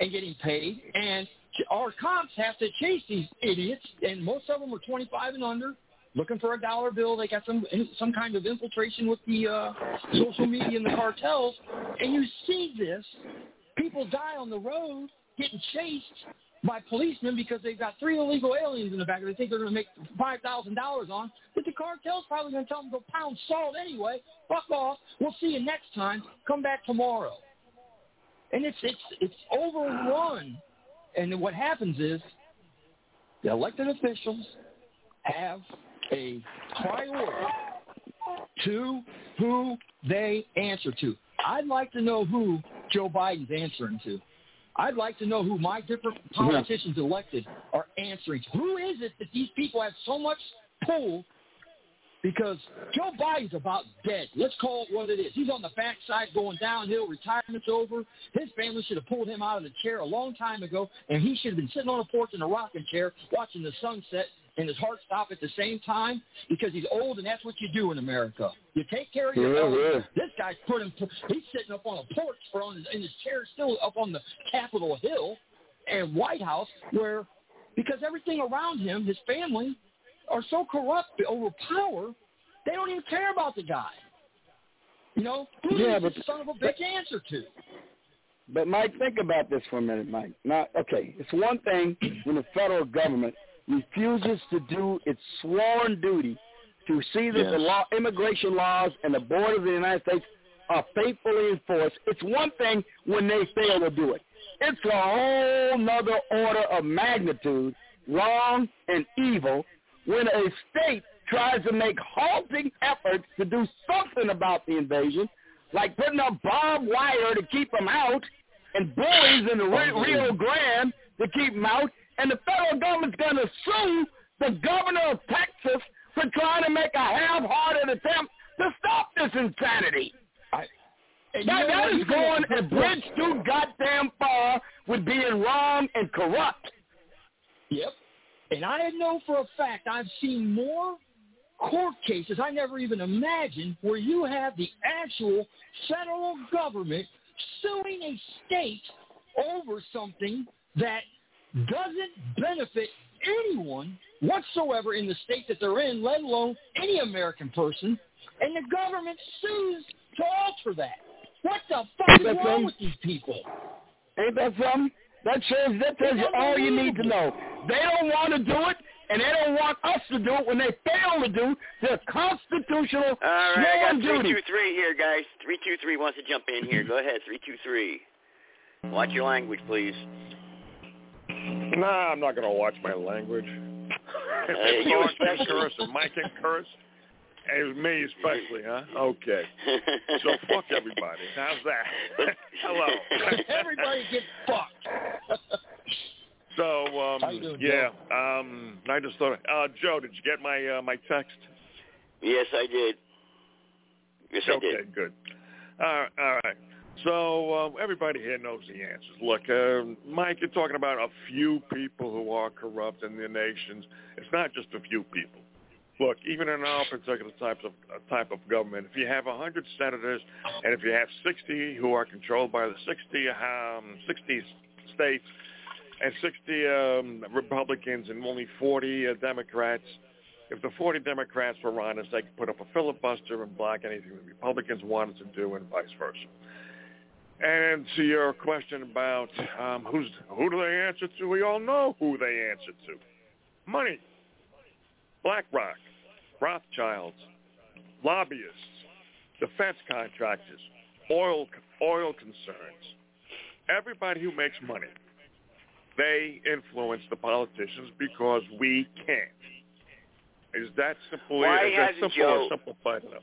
and getting paid, and our cops have to chase these idiots, and most of them are twenty-five and under, looking for a dollar bill. They got some some kind of infiltration with the uh, social media and the cartels, and you see this. People die on the road getting chased by policemen because they've got three illegal aliens in the back that they think they're going to make five thousand dollars on, but the cartel's probably going to tell them to go pound salt anyway. Fuck off. We'll see you next time. Come back tomorrow. And it's it's it's overrun. And what happens is the elected officials have a priority to who they answer to. I'd like to know who Joe Biden's answering to. I'd like to know who my different politicians elected are answering to. Who is it that these people have so much pull? Because Joe Biden's about dead. Let's call it what it is. He's on the backside going downhill. Retirement's over. His family should have pulled him out of the chair a long time ago, and he should have been sitting on a porch in a rocking chair watching the sunset and his heart stop at the same time because he's old, and that's what you do in America. You take care of your health. Yeah, yeah. This guy's put him, he's sitting up on a porch or on his, in his chair still up on the Capitol Hill and White House where, because everything around him, his family, are so corrupt over power, they don't even care about the guy. You know, who yeah, does this son of a bitch but, answer to? But, Mike, think about this for a minute, Mike. Now, okay, it's one thing when the federal government refuses to do its sworn duty to see that yes. the law, immigration laws and the borders of the United States are faithfully enforced. It's one thing when they fail to do it. It's a whole nother order of magnitude, wrong and evil, when a state tries to make halting efforts to do something about the invasion, like putting up barbed wire to keep them out and bullies in the Rio Grande to keep them out, and the federal government's going to sue the governor of Texas for trying to make a half-hearted attempt to stop this insanity. I, that that is going a bridge too goddamn far with being wrong and corrupt. Yep. And I know for a fact I've seen more court cases I never even imagined where you have the actual federal government suing a state over something that doesn't benefit anyone whatsoever in the state that they're in, let alone any American person, and the government sues to alter that. What the fuck is wrong with these people? Ain't that something? That shows, that tells you all you need to know. They don't want to do it, and they don't want us to do it when they fail to do their constitutional duty. All right, I got three two three here, guys. three two three wants to jump in here. Go ahead, three two three. Watch your language, please. Nah, I'm not going to watch my language. If you can curse and Mike can curse, and me especially, huh? Okay. So fuck everybody. How's that? Hello. Everybody get fucked. So, um, How you doing, yeah, Joe? Um, I just thought, uh, Joe, did you get my uh, my text? Yes, I did. Yes, okay, I did. Okay, good. Uh, all right. So um, everybody here knows the answers. Look, uh, Mike, you're talking about a few people who are corrupt in their nations. It's not just a few people. Look, even in our particular types of uh, type of government, if you have one hundred senators and if you have sixty who are controlled by the sixty, um, sixty states and sixty um, Republicans and only forty uh, Democrats, if the forty Democrats were honest, they could put up a filibuster and block anything the Republicans wanted to do and vice versa. And to your question about um, who's who do they answer to, we all know who they answer to. Money. BlackRock, Rothschilds, lobbyists, defense contractors, oil oil concerns, everybody who makes money, they influence the politicians because we can't. Is that simple? Why is that simple Joe, or simplified enough?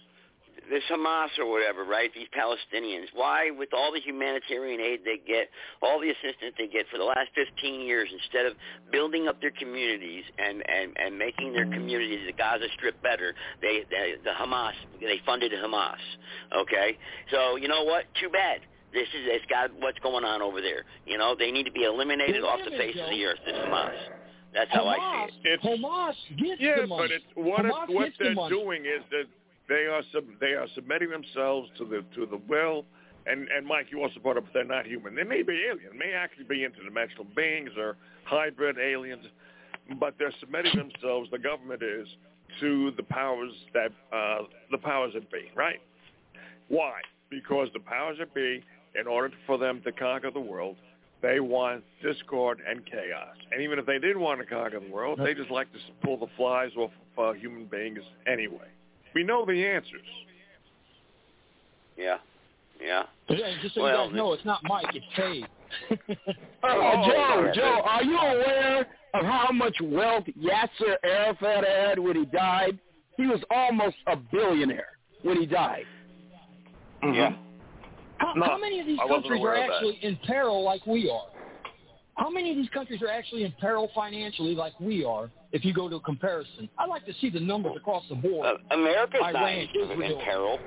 There's Hamas or whatever, right? These Palestinians. Why, with all the humanitarian aid they get, all the assistance they get for the last fifteen years, instead of building up their communities and, and, and making their communities, the Gaza Strip, better, they, they the Hamas, they funded Hamas. Okay, so you know what? Too bad. This is it's got what's going on over there. You know, they need to be eliminated off the face of the earth. This Hamas. That's how Hamas, I see it. It's, Hamas gets yeah, the money. Yeah, but it's, what Hamas it, what they're the doing is that. They are sub, they are submitting themselves to the to the will, and, and Mike, you also brought up they're not human. They may be alien, may actually be interdimensional beings or hybrid aliens, but they're submitting themselves. The government is to the powers that uh, the powers that be, right? Why? Because the powers that be, in order for them to conquer the world, They want discord and chaos. And even if they did want to conquer the world, they just like to pull the flies off of uh, human beings anyway. We know the answers. Yeah. Yeah. yeah just so well, you guys know, it's not Mike, it's Dave. uh, oh, Joe, Joe, are you aware of how much wealth Yasser Arafat had when he died? He was almost a billionaire when he died. Mm-hmm. Yeah. How, no, how many of these countries are actually in peril like we are? How many of these countries are actually in peril financially like we are, if you go to a comparison? I'd like to see the numbers across the board. Uh, America's Iran, not in, in peril,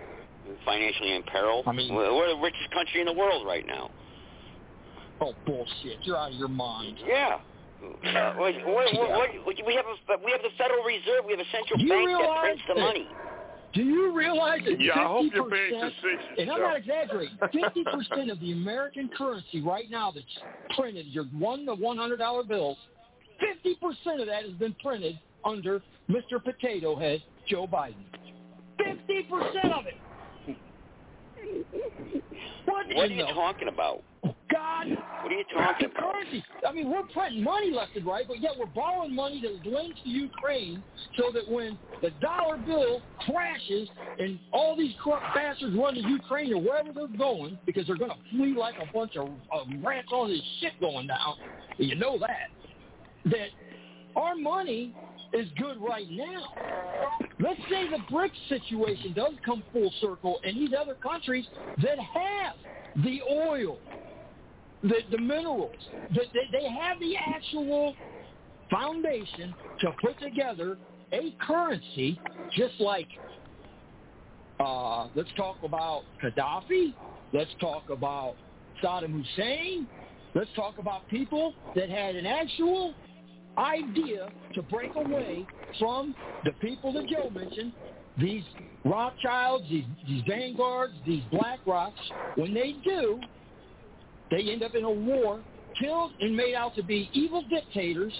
financially in peril. I mean, we're, we're the richest country in the world right now. Oh, bullshit. You're out of your mind. Yeah. Uh, we're, we're, we're, we're, we, have a, we have the Federal Reserve. We have a central bank that prints the money. Do you realize that yeah, fifty percent, I hope you're paying decisions, and I'm not exaggerating, fifty percent of the American currency right now that's printed, your one to one hundred dollar bills, fifty percent of that has been printed under Mister Potato Head Joe Biden. fifty percent of it. What, what are you know? talking about? God. What are you talking about? Currency. I mean, we're printing money left and right, but yet we're borrowing money that's linked to Ukraine so that when the dollar bill crashes and all these corrupt bastards run to Ukraine or wherever they're going, because they're going to flee like a bunch of, of rats on this shit going down, and you know that, that our money is good right now. Let's say the BRICS situation does come full circle, and these other countries that have the oil, The, the minerals, the, they, they have the actual foundation to put together a currency just like, uh, let's talk about Gaddafi, let's talk about Saddam Hussein, let's talk about people that had an actual idea to break away from the people that Joe mentioned, these Rothschilds, these, these Vanguards, these BlackRocks. When they do, they end up in a war, killed and made out to be evil dictators.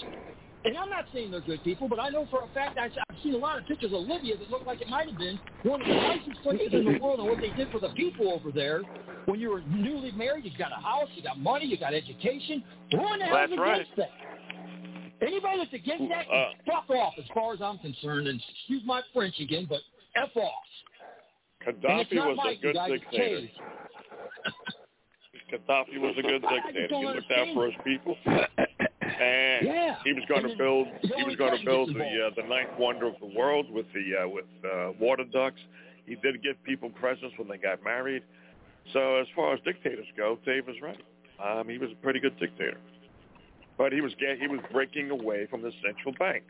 And I'm not saying they're good people, but I know for a fact I've seen a lot of pictures of Libya that look like it might have been one of the nicest places in the world and what they did for the people over there. When you were newly married, you've got a house, you got money, you got education. Who in the hell is against that? Anybody that's against that can fuck off as far as I'm concerned. And excuse my French again, but F off. Gaddafi was a good dictator. Gaddafi was a good dictator. He looked out for his people, and yeah. he was going to build. He was going to build the uh, the ninth wonder of the world with the uh, with uh, water ducts. He did give people presents when they got married. So as far as dictators go, Dave is right. Um, he was a pretty good dictator, but he was get, he was breaking away from the central bank.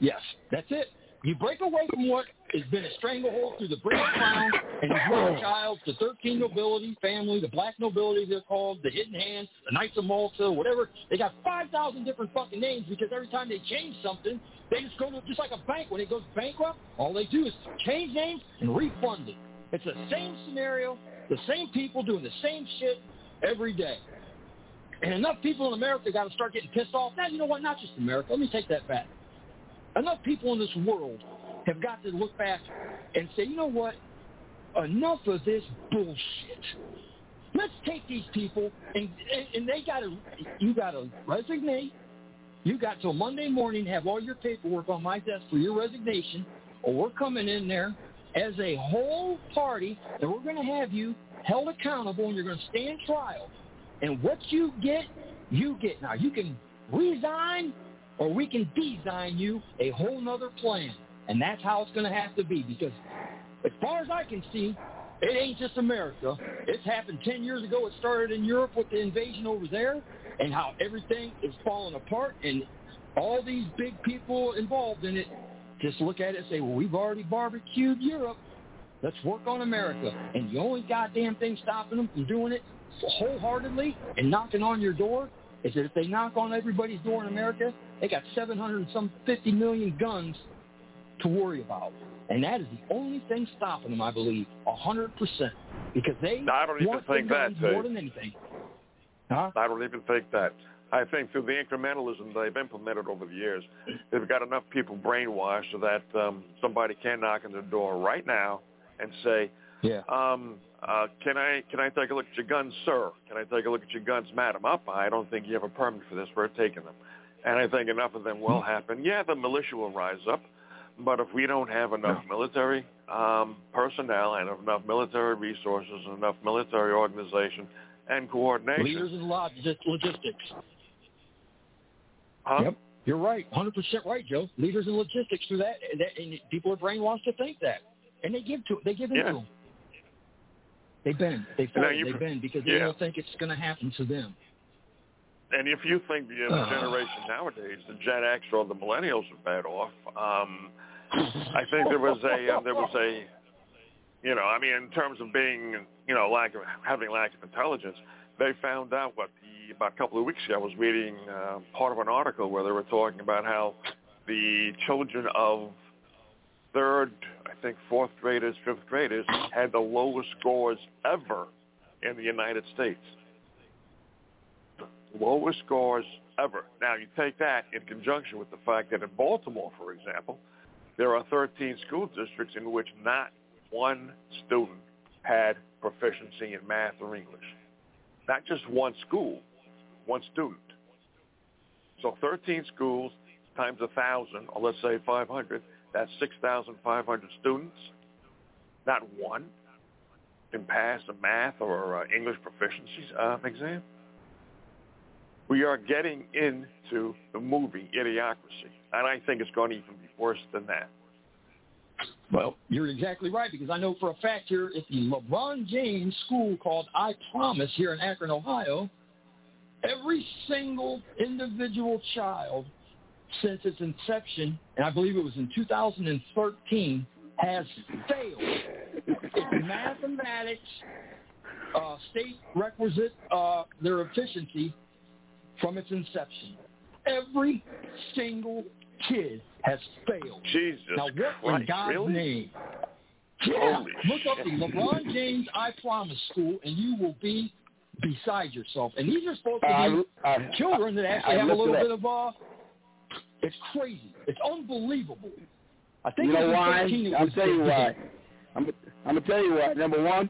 Yes, that's it. You break away from what has been a stranglehold through the British crown and the Rothschilds, the thirteen nobility family, the black nobility they're called, the Hidden Hand, the Knights of Malta, whatever. They got five thousand different fucking names because every time they change something, they just go to, just like a bank. When it goes bankrupt, all they do is change names and refund it. It's the same scenario, the same people doing the same shit every day. And enough people in America got to start getting pissed off. Now, you know what? Not just America. Let me take that back. Enough people in this world have got to look back and say, you know what, enough of this bullshit. Let's take these people, and, and, and they got to, you got to resignate. You got till Monday morning to have all your paperwork on my desk for your resignation, or we're coming in there as a whole party, and we're going to have you held accountable, and you're going to stand trial. And what you get, you get. Now, you can resign, or we can design you a whole nother plan. And that's how it's going to have to be, because as far as I can see, it ain't just America. It's happened ten years ago. It started in Europe with the invasion over there and how everything is falling apart. And all these big people involved in it just look at it and say, well, we've already barbecued Europe. Let's work on America. And the only goddamn thing stopping them from doing it wholeheartedly and knocking on your door is that if they knock on everybody's door in America, they got seven hundred and some fifty million guns to worry about. And that is the only thing stopping them, I believe, one hundred percent. Because they no, I don't want even think guns that, more than anything. Huh? I don't even think that. I think through the incrementalism they've implemented over the years, they've got enough people brainwashed so that um, somebody can knock on the door right now and say, Yeah. Um, uh, can I can I take a look at your guns, sir? Can I take a look at your guns, madam? Up, I don't think you have a permit for this. We're taking them. And I think enough of them will happen. Yeah, the militia will rise up. But if we don't have enough military um, personnel and enough military resources and enough military organization and coordination. Leaders and logistics. Huh? Yep. You're right. one hundred percent right, Joe. Leaders and logistics through that. And people are brainwashed to think that. And they give to it. They give in yeah. to them. They bend. They bend. They bend because they yeah. don't think it's going to happen to them. And if you think the uh, generation nowadays, the Gen X or the millennials are bad off, um, I think there was a, um, there was a, you know, I mean, in terms of being, you know, lack of having lack of intelligence, they found out what the, about a couple of weeks ago, I was reading uh, part of an article where they were talking about how the children of third, I think fourth graders, fifth graders had the lowest scores ever in the United States. Lowest scores ever. Now, you take that in conjunction with the fact that in Baltimore, for example, there are thirteen school districts in which not one student had proficiency in math or English. Not just one school, one student. So thirteen schools times one thousand, or let's say five hundred, that's six thousand five hundred students. Not one can pass a math or uh, English proficiency uh, exam. We are getting into the movie Idiocracy, and I think it's going to even be worse than that. Well, you're exactly right, because I know for a fact here at the LeBron James school called I Promise here in Akron, Ohio, every single individual child since its inception, and I believe it was in two thousand thirteen, has failed in mathematics, uh, state requisite, uh, their efficiency, from its inception. Every single kid has failed. Jesus now, what Christ, in God's really? Name? Yeah, Holy look shit. Up the LeBron James I Promise school, and you will be beside yourself. And these are supposed to be uh, uh, children that actually I, I have a little bit of, uh, it's crazy. It's unbelievable. I think you know why? I'll tell you why. I'm, I'm going to tell you why. Number one,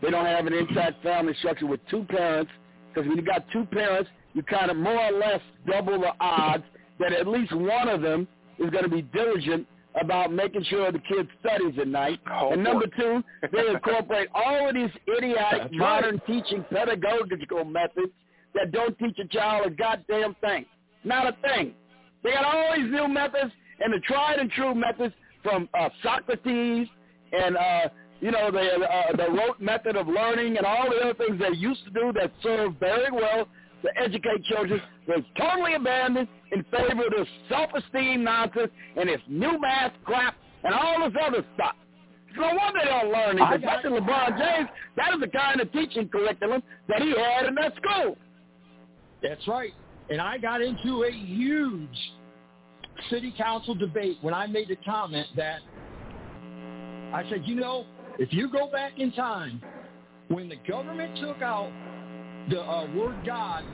they don't have an inside family structure with two parents, because when you got two parents, you kind of more or less double the odds that at least one of them is going to be diligent about making sure the kid studies at night. Oh, and number two, they incorporate all of these idiotic That's modern right. teaching pedagogical methods that don't teach a child a goddamn thing. Not a thing. They got all these new methods and the tried and true methods from uh, Socrates and, uh, you know, the, uh, the rote method of learning and all the other things they used to do that served very well to educate children was totally abandoned in favor of this self-esteem nonsense and this new math crap and all this other stuff. It's no wonder they don't learn anything. Back to LeBron James, that is the kind of teaching curriculum that he had in that school. That's right. And I got into a huge city council debate when I made the comment that I said, you know, if you go back in time, when the government took out the uh, word God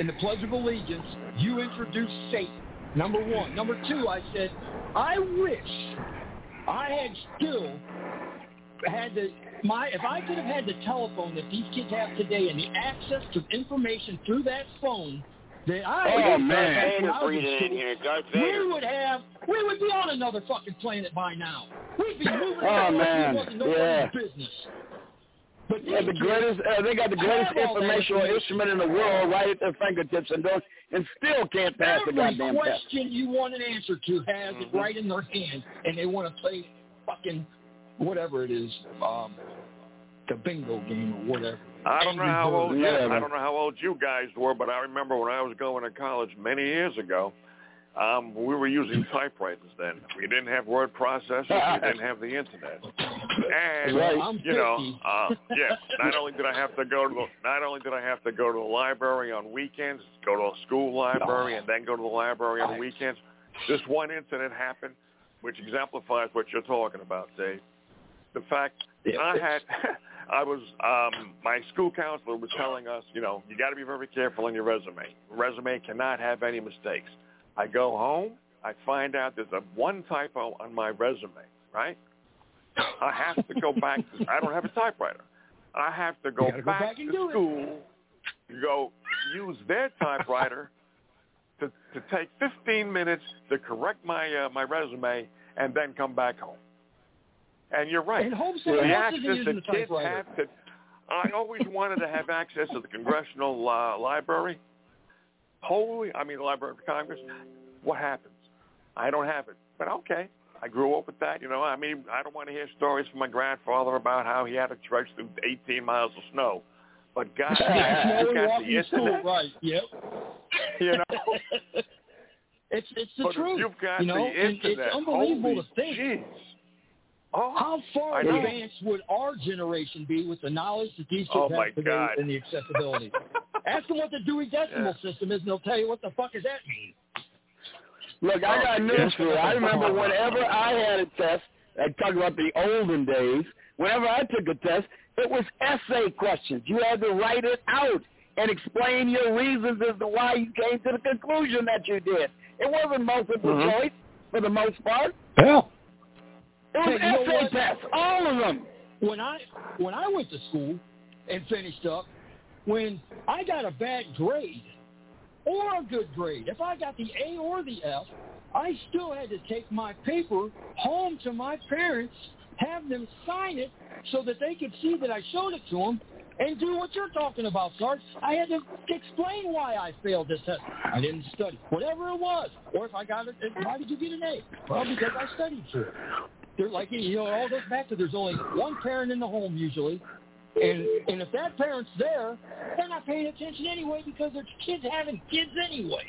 in the Pledge of Allegiance, you introduced Satan, number one. Number two, I said, I wish I had still had the, my, if I could have had the telephone that these kids have today and the access to information through that phone, that I, oh, man. I was in here. We would have, we would be on another fucking planet by now. We'd be moving oh, man. Like we wasn't yeah. business. But yeah, the greatest, uh, they got the greatest informational instrument in the world right at their fingertips and don't, and still can't pass the goddamn test. Every question you want an answer to has mm-hmm. it right in their hand, and they want to play fucking whatever it is, um, the bingo game or whatever. I don't know how old you, I don't know how old you guys were, but I remember when I was going to college many years ago, um, we were using typewriters then. We didn't have word processors. We didn't have the internet. And well, you know, uh, yeah. Not only did I have to go to the, not only did I have to go to the library on weekends, go to a school library, and then go to the library on the weekends. This one incident happened, which exemplifies what you're talking about, Dave. The fact I had, I was, um, my school counselor was telling us, you know, you got to be very careful in your resume. Resume cannot have any mistakes. I go home, I find out there's a one typo on my resume, right? I have to go back. To, I don't have a typewriter. I have to go, back, go back to school, it. go use their typewriter to to take fifteen minutes to correct my uh, my resume and then come back home. And you're right. And the access that the kids have to, I always wanted to have access to the Congressional uh, Library. Holy, I mean, the Library of Congress. What happens? I don't have it. But okay. I grew up with that, you know. I mean, I don't want to hear stories from my grandfather about how he had to trudge through eighteen miles of snow. But God, you got the internet, right? Yep. You know, it's it's the but truth. You've got you know? the internet. It's unbelievable Holy to think. Geez. Oh, how far advanced would our generation be with the knowledge that these kids oh have today God. and the accessibility? Ask them what the Dewey Decimal yeah. System is, and they'll tell you what the fuck does that mean. Look, I got news for you. I remember whenever I had a test, I talk about the olden days, whenever I took a test, it was essay questions. You had to write it out and explain your reasons as to why you came to the conclusion that you did. It wasn't multiple mm-hmm. choice for the most part. Yeah. It was hey, essay tests, all of them. When I, when I went to school and finished up, when I got a bad grade, or a good grade. If I got the A or the F, I still had to take my paper home to my parents, have them sign it so that they could see that I showed it to them, and do what you're talking about, Sarge. I had to explain why I failed this test. I didn't study. Whatever it was. Or if I got it, why did you get an A? Well, because I studied for it. They're like, you know, it all goes back to there's only one parent in the home usually. And, and if that parent's there, they're not paying attention anyway because their kids having kids anyway.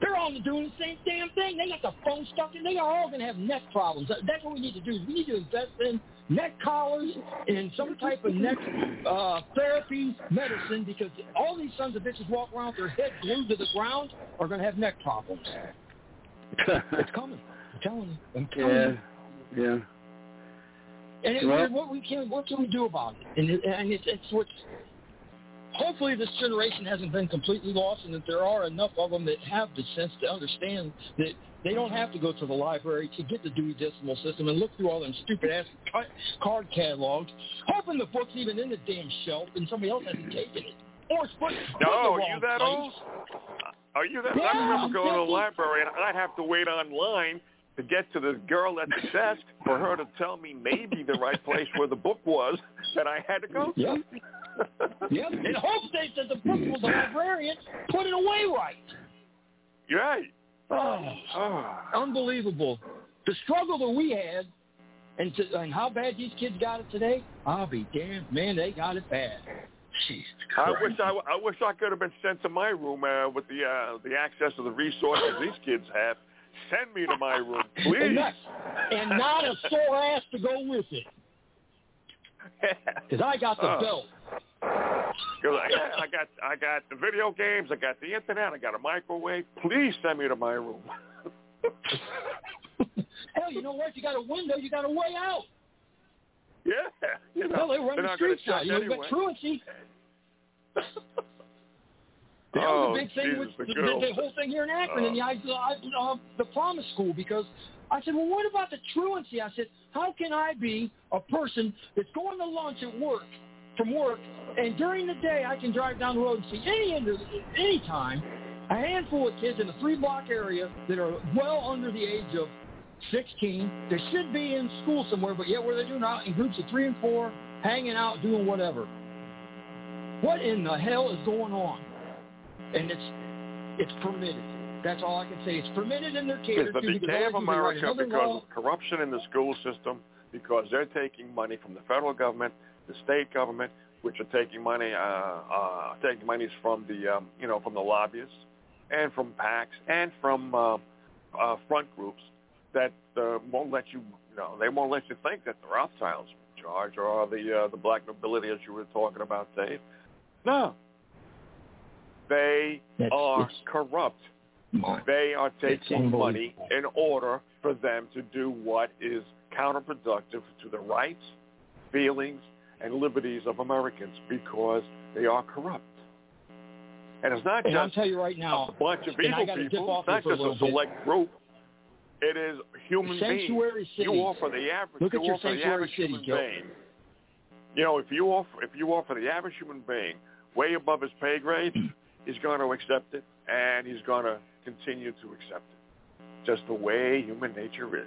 They're all doing the same damn thing. They got the phone stuck in. They are all going to have neck problems. That's what we need to do. We need to invest in neck collars and some type of neck uh, therapy medicine because all these sons of bitches walk around with their head glued to the ground are going to have neck problems. It's coming. I'm telling you. I'm telling you. Yeah. Yeah. And it, well, what we can, what can we do about it? And, it, and it, it's what's. Hopefully, this generation hasn't been completely lost, and that there are enough of them that have the sense to understand that they don't have to go to the library to get the Dewey Decimal System and look through all them stupid ass card catalogs, hoping the book's even in the damn shelf and somebody else hasn't taken it. Or it's put, no, are you that place. old? Are you that? Yeah, I remember I'm going thinking. to the library, and I'd have to wait online to get to the girl at the desk for her to tell me maybe the right place where the book was that I had to go to. Yep. Yep. In hopes that the book was a librarian, put it away right. You're right. Oh, oh. Unbelievable. The struggle that we had and, to, and how bad these kids got it today, I'll be damned, man, they got it bad. Jesus Christ. I wish I, I wish I could have been sent to my room uh, with the uh, the access to the resources these kids have. Send me to my room, please. And not, and not a sore ass to go with it. Because I got the oh. belt. Because I, I, got, I got the video games, I got the internet, I got a microwave. Please send me to my room. Hell, you know what? You got a window, you got a way out. Yeah. You know, well, they run the streets now. Anyway. You know, but truancy. That was oh, the big thing Jesus, with the, the, the whole thing here in Akron uh, and the, I, uh, the Promise School because I said, well, what about the truancy? I said, how can I be a person that's going to lunch at work, from work, and during the day I can drive down the road and see any end of, any time a handful of kids in the three-block area that are well under the age of sixteen. They should be in school somewhere, but yet what are they doing out in groups of three and four, hanging out, doing whatever? What in the hell is going on? And it's it's permitted. That's all I can say. It's permitted in their catered to. It's the decay of America because of corruption in the school system, because they're taking money from the federal government, the state government, which are taking money, uh, uh, taking monies from the um, you know from the lobbyists, and from PACs, and from uh, uh, front groups that uh, won't let you, you know, they won't let you think that the Rothschilds are in charge or the uh, the black nobility as you were talking about, Dave. No. They That's, are corrupt. They are taking money in order for them to do what is counterproductive to the rights, feelings, and liberties of Americans because they are corrupt. And it's not and just I'll tell you right now, a bunch of evil people, it's not just a, a select group. It is human sanctuary being. City. You offer the average. Look at you your sanctuary city, human being. You know, if you offer if you offer the average human being way above his pay grade, he's going to accept it, and he's going to continue to accept it. Just the way human nature is.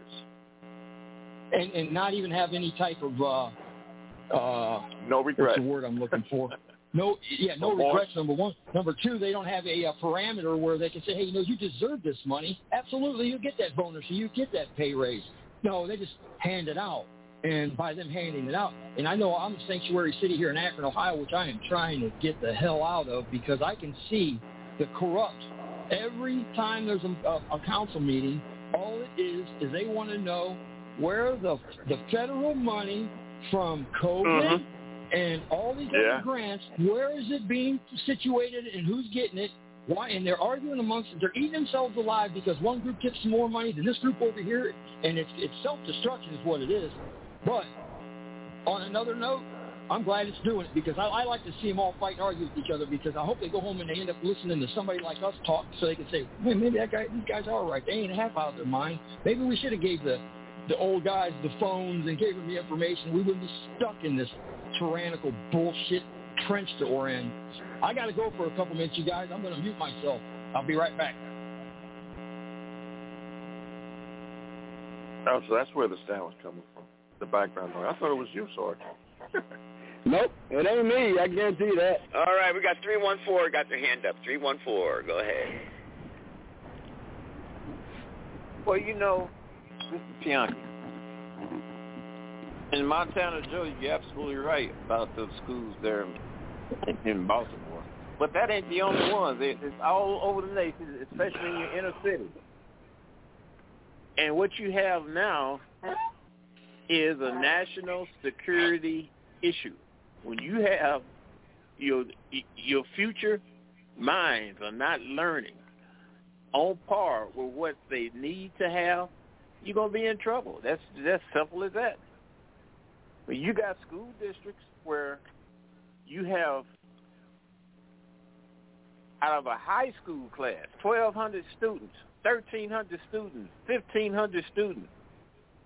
And, and not even have any type of uh, uh, no regret. That's the word I'm looking for. No, yeah, no regrets, number one. Number two, they don't have a, a parameter where they can say, hey, you know, you deserve this money. Absolutely, you get that bonus, you get that pay raise. No, they just hand it out. And by them handing it out, and I know I'm a sanctuary city here in Akron, Ohio, which I am trying to get the hell out of because I can see the corrupt. Every time there's a, a, a council meeting, all it is is they want to know where the the federal money from COVID uh-huh. and all these yeah. other grants, where is it being situated and who's getting it? Why? And they're arguing amongst them. They're eating themselves alive because one group gets more money than this group over here, and it's, it's self-destruction is what it is. But on another note, I'm glad it's doing it because I, I like to see them all fight and argue with each other because I hope they go home and they end up listening to somebody like us talk so they can say, hey, maybe that guy, these guys are right. They ain't half out of their mind. Maybe we should have gave the, the old guys the phones and gave them the information. We wouldn't be stuck in this tyrannical bullshit trench that we're in. I got to go for a couple minutes, you guys. I'm going to mute myself. I'll be right back. Oh, so that's where the sound was coming from. The background noise. I thought it was you, Sarge. Nope, it ain't me. I guarantee you that. All right, we got three one four. Got their hand up. three one four. Go ahead. Well, you know, Mister Bianchi, in Montana, Joe, you're absolutely right about those schools there in Baltimore. But that ain't the only ones. It's all over the nation, especially in your inner city. And what you have now is a national security issue. When you have your your future minds are not learning on par with what they need to have, you're gonna be in trouble. That's that's simple as that. But you got school districts where you have out of a high school class, twelve hundred students, thirteen hundred students, fifteen hundred students.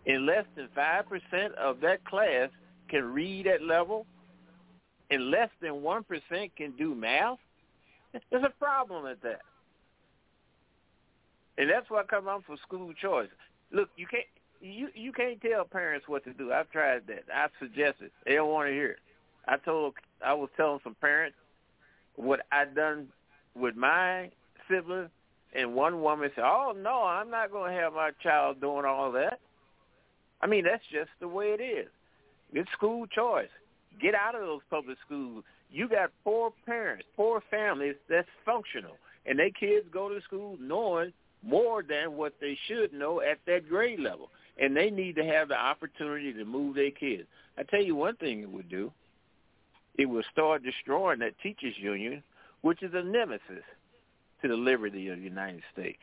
And less than five percent of that class can read at level, and less than one percent can do math, there's a problem at that. And that's why I come out for school choice. Look, you can't you, you can't tell parents what to do. I've tried that. I've suggested. They don't want to hear it. I told I was telling some parents what I done with my siblings, and one woman said, oh, no, I'm not going to have my child doing all that. I mean, that's just the way it is. It's school choice. Get out of those public schools. You got poor parents, poor families that's functional, and their kids go to school knowing more than what they should know at that grade level, and they need to have the opportunity to move their kids. I tell you one thing it would do. It would start destroying that teachers union, which is a nemesis to the liberty of the United States.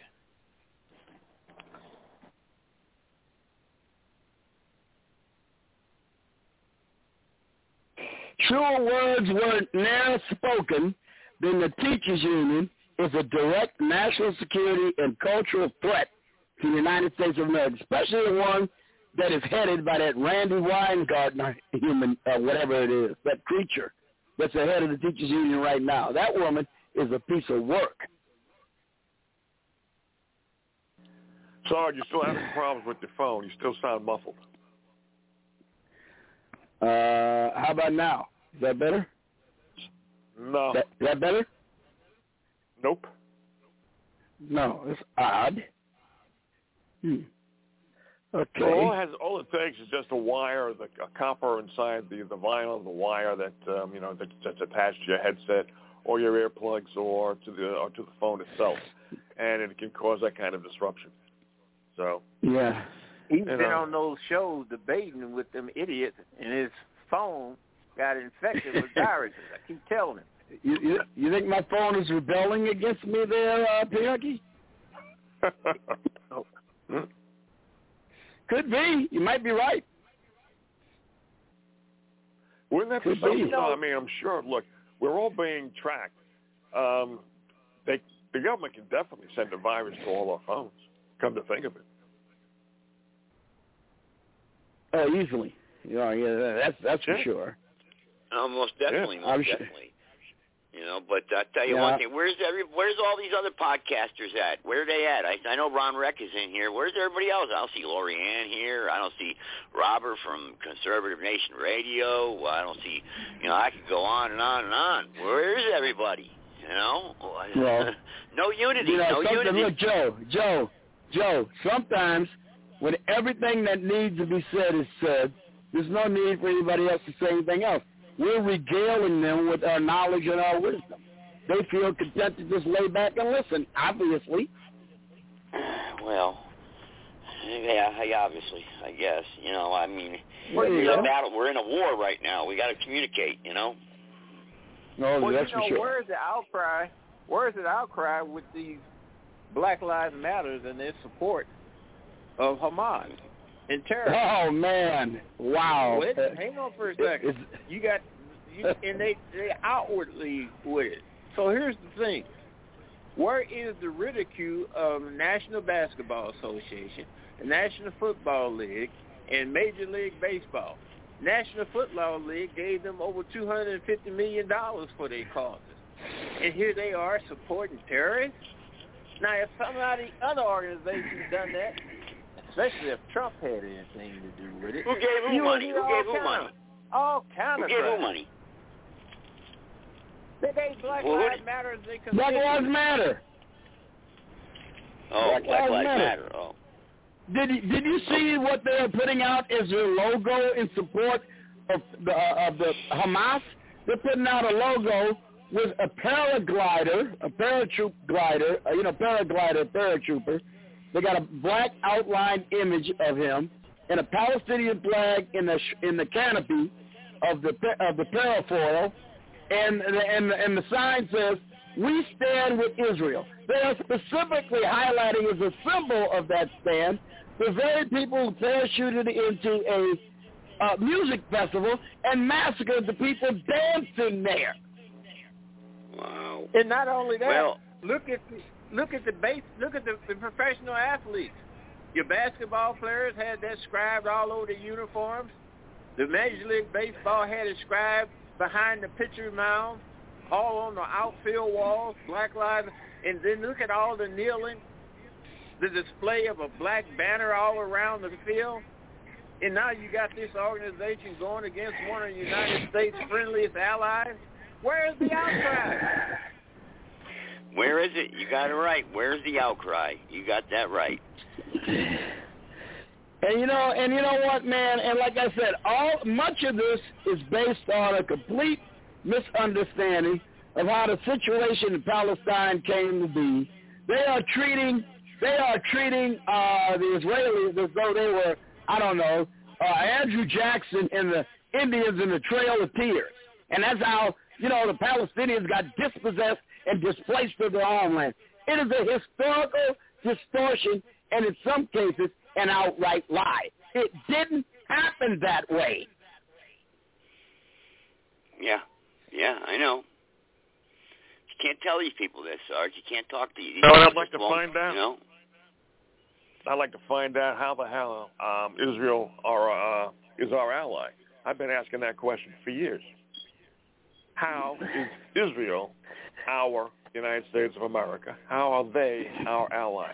Truer words were now spoken than the teachers' union is a direct national security and cultural threat to the United States of America, especially the one that is headed by that Randy Weingartner human, uh, whatever it is, that creature that's the head of the teachers' union right now. That woman is a piece of work. Sarge, you still having problems with your phone. You still sound muffled. Uh, how about now? Is that better? No. That, is that better? Nope. No, it's odd. Hmm. Okay. So all, it has, all it takes is just a wire, the, a copper inside the, the vinyl of the wire that um, you know that, that's attached to your headset or your earplugs or to the or to the phone itself, and it can cause that kind of disruption. So. Yeah. He's been on those shows debating with them idiots, and his phone got infected with viruses. I keep telling him. You, you, you think my phone is rebelling against me there, uh, Bianchi? Could be. You might be right. Wouldn't that be something? No, I mean, I'm sure. Look, we're all being tracked. Um, they, the government can definitely send a virus to all our phones, come to think of it. Oh, easily. Yeah, yeah, that's that's sure. for sure. Almost definitely, yeah, most definitely. Sure. You know, but I tell you yeah. one thing. Where's every? Where's all these other podcasters at? Where are they at? I, I know Ron Reck is in here. Where's everybody else? I don't see Lori Ann here. I don't see Robert from Conservative Nation Radio. I don't see. You know, I could go on and on and on. Where is everybody? You know, well, no unity. You know, no unity. Look, Joe, Joe, Joe. Sometimes when everything that needs to be said is said, there's no need for anybody else to say anything else. We're regaling them with our knowledge and our wisdom. They feel content to just lay back and listen, obviously. Well, yeah, yeah obviously, I guess. You know, I mean, well, yeah. there's a battle. We're in a war right now. We got to communicate, you know. No, well, that's you know, for sure. Where is the outcry? Where is the outcry with these Black Lives Matters and their support of Hamas? And oh man! Wow. Wait, hang on for a second. You got, you, and they they outwardly with it. So here's the thing: where is the ridicule of National Basketball Association, the National Football League, and Major League Baseball? National Football League gave them over two hundred and fifty million dollars for their causes, and here they are supporting terrorists. Now, if some of the other organizations done that. Especially if Trump had anything to do with it. Who gave who money? Who gave who money? All kind of money. Who gave who money? They gave Black Lives Matter. Black Lives Matter. Oh, Black Lives Matter. Oh. Did Did you see what they are putting out as their logo in support of the uh, of the Hamas? They're putting out a logo with a paraglider, a paratroop glider, uh, you know, paraglider, paratrooper. They got a black outlined image of him and a Palestinian flag in the sh- in the canopy of the of the parafoil, and the, and the, and the sign says "We stand with Israel." They are specifically highlighting as a symbol of that stand the very people who parachuted into a uh, music festival and massacred the people dancing there. Wow! And not only that, well, look at the. Look at the base. Look at the, the professional athletes. Your basketball players had that scribed all over the uniforms. The Major League Baseball had it scribed behind the pitcher mound, all on the outfield walls, Black Lives. And then look at all the kneeling, the display of a black banner all around the field. And now you got this organization going against one of the United States' friendliest allies. Where is the outcry? Where is it? You got it right. Where's the outcry? You got that right. And you know, and you know what, man? And like I said, all much of this is based on a complete misunderstanding of how the situation in Palestine came to be. They are treating, they are treating uh, the Israelis as though they were, I don't know, uh, Andrew Jackson and the Indians in the Trail of Tears, and that's how you know the Palestinians got dispossessed and displaced to their homeland. It is a historical distortion and in some cases an outright lie. It didn't happen that way. Yeah, yeah, I know. You can't tell these people this, Sarge. You can't talk to these people. You know what I'd like to find out? You know? I'd like to find out how the hell um, Israel are, uh, is our ally. I've been asking that question for years. How is Israel our United States of America? How are they our ally?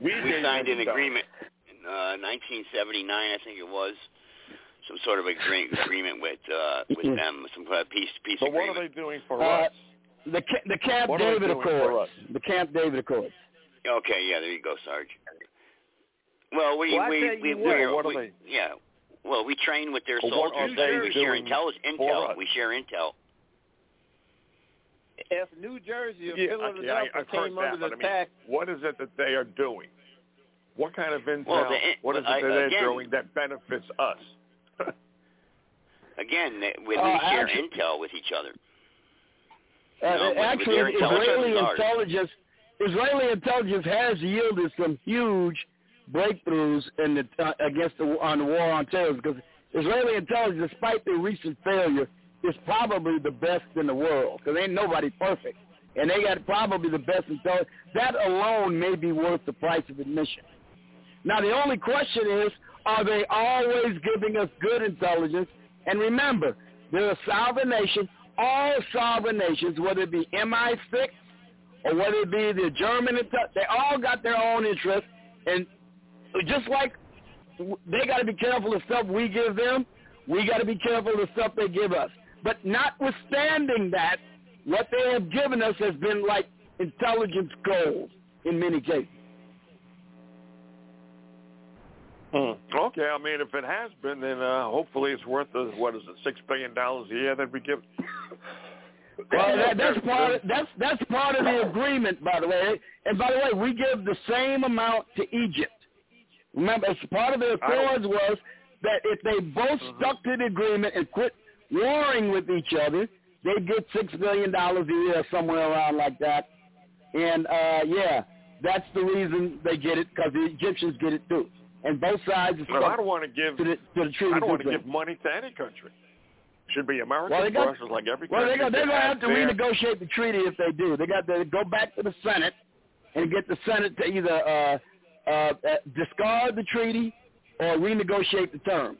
We, we signed an agreement in uh, nineteen seventy-nine, I think it was, some sort of agree- agreement with uh, with them, some kind of peace peace but agreement. But what are they doing for uh, us? The the Camp what David Accords. The Camp David Accords. Okay, yeah, there you go, Sarge. Well, we well, we we, we, what we, we yeah. Well, we train with their soldiers. Well, they we share intel. intel. We share intel. If New Jersey or yeah, Philadelphia okay, came that, under the attack, I mean, what is it that they are doing? What kind of intel? Well, the, what is I, it that again, they're doing that benefits us? Again, they, we uh, share actually, intel with each other. Uh, you know, with, actually, with Israeli intelligence, Israeli intelligence has yielded some huge breakthroughs in the uh, against the, on the war on terror because Israeli intelligence, despite their recent failure, is probably the best in the world because ain't nobody perfect, and they got probably the best intelligence. That alone may be worth the price of admission. Now the only question is, are they always giving us good intelligence? And remember, they're a sovereign nation. All sovereign nations, whether it be M I six or whether it be the German, they all got their own interests. And just like they got to be careful of stuff we give them, we got to be careful of the stuff they give us. But notwithstanding that, what they have given us has been like intelligence gold in many cases. Mm. Okay, I mean, if it has been, then uh, hopefully it's worth, uh, what is it, six billion dollars a year that we give? Well, that, that's, part of, that's, that's part of the agreement, by the way. And by the way, we give the same amount to Egypt. Remember, as part of the accords was that if they both mm-hmm. stuck to the agreement and quit warring with each other, they'd get six billion dollars a year, somewhere around like that. And, uh, yeah, that's the reason they get it, because the Egyptians get it too. And both sides. No, I don't want to give. To the, to the I don't want to give money to any country. Should be American well, got, forces like every well, country. Well, they're going to have to renegotiate the treaty if they do. They got to go back to the Senate and get the Senate to either uh, uh, discard the treaty or renegotiate the terms.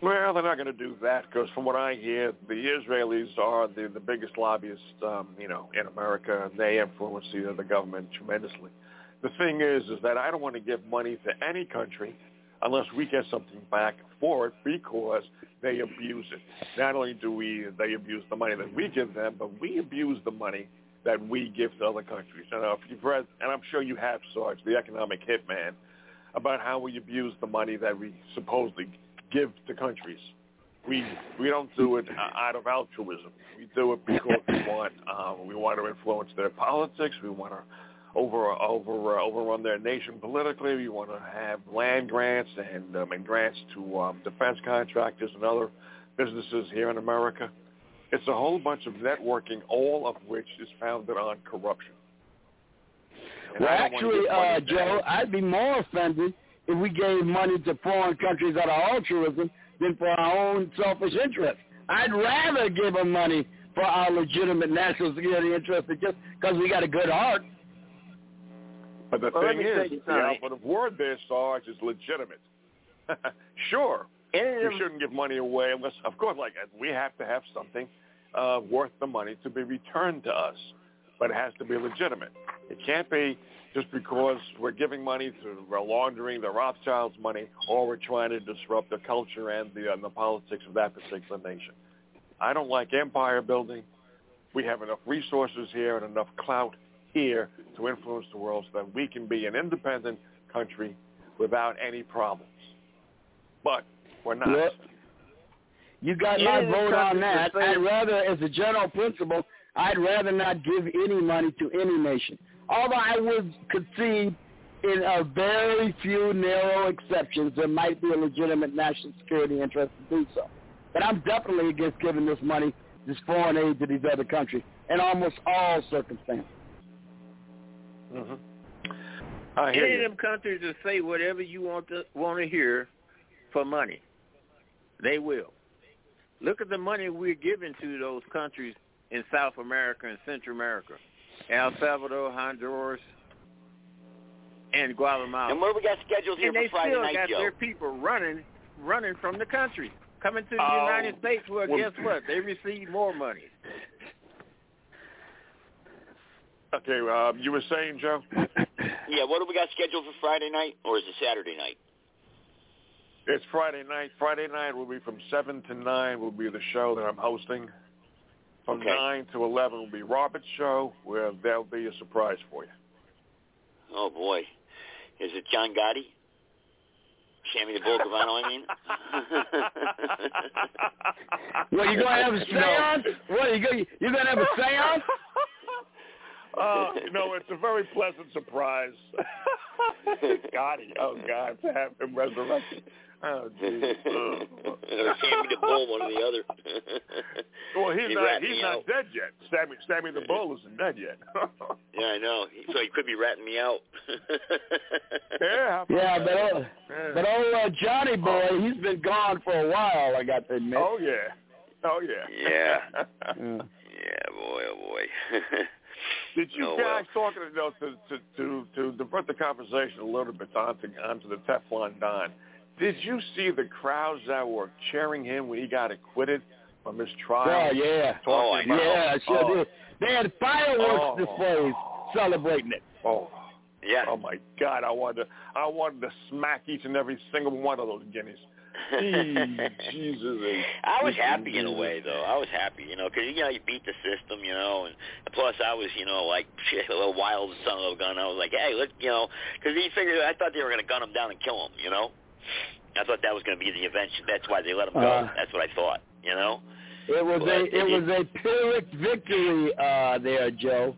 Well, they're not going to do that because, from what I hear, the Israelis are the the biggest lobbyists, um, you know, in America, and they influence the, the government tremendously. The thing is, is that I don't want to give money to any country unless we get something back for it, because they abuse it. Not only do we they abuse the money that we give them, but we abuse the money that we give to other countries. And if you've read, and I'm sure you have, Sarge, the Economic Hitman, about how we abuse the money that we supposedly give to countries. We we don't do it out of altruism. We do it because we want uh, we want to influence their politics. We want to. Over, over, uh, overrun their nation politically. We want to have land grants and, um, and grants to um, defense contractors and other businesses here in America. It's a whole bunch of networking, all of which is founded on corruption. And well, actually, uh, Joe, I'd be more offended if we gave money to foreign countries out of altruism than for our own selfish interests. I'd rather give them money for our legitimate national security interests than just because we got a good heart. But the well, thing is, the operative word there, Sarge, is legitimate. Sure, and we shouldn't give money away unless, of course, like we have to have something uh, worth the money to be returned to us. But it has to be legitimate. It can't be just because we're giving money to, we're laundering the Rothschilds' money, or we're trying to disrupt the culture and the, and the politics of that particular nation. I don't like empire building. We have enough resources here and enough clout here to influence the world so that we can be an independent country without any problems. But we're not. Yep. You got my vote on that. I'd rather, as a general principle, I'd rather not give any money to any nation. Although I would concede in a very few narrow exceptions there might be a legitimate national security interest to do so. But I'm definitely against giving this money, this foreign aid to these other countries in almost all circumstances. Mm-hmm. I hear Any you. Of them countries that say whatever you want to want to hear for money, they will. Look at the money we're giving to those countries in South America and Central America, El Salvador, Honduras, and Guatemala. And where we got scheduled here and for Friday night, Joe. They still got their people running, running from the country, coming to the oh, United States. Well, well, guess what? They receive more money. Okay, uh, you were saying, Joe? Yeah, what do we got scheduled for Friday night, or is it Saturday night? It's Friday night. Friday night will be from seven to nine will be the show that I'm hosting. From okay. nine to eleven will be Robert's show, where there'll be a surprise for you. Oh, boy. Is it John Gotti? Sammy the Bull Cavano, I mean? What, you going to have a seance? What, you going to have a seance? Uh, no, it's a very pleasant surprise. God, oh, God, to have him resurrected. Oh, jeez. Sammy the Bull, one or the other. Well, he's, he not, he's not dead yet. Sammy, Sammy the Bull isn't dead yet. Yeah, I know. So he could be ratting me out. Yeah, yeah, but old, yeah. but old uh, Johnny boy, he's been gone for a while, I got to admit. Oh, yeah. Oh, yeah. Yeah. Yeah, boy, oh, boy. Did you oh, guys well. talking you know, to, to to to divert the conversation a little bit onto onto the Teflon Don? Did you see the crowds that were cheering him when he got acquitted from his trial? Oh, yeah. Oh, about, yeah, I sure oh. did. They had fireworks oh. displays celebrating it. Oh, yeah. Oh, my God. I wanted to, I wanted to smack each and every single one of those guineas. Jesus. I was happy in a way, though. I was happy, you know, because, you know, you beat the system, you know, and plus I was, you know, like, shit, a little wild son of a gun. I was like, hey, let's, you know, because he figured, I thought they were going to gun him down and kill him, you know. I thought that was going to be the invention. That's why they let him go. Uh, That's what I thought, you know. It was but a it, it was a Pyrrhic victory uh, there, Joe.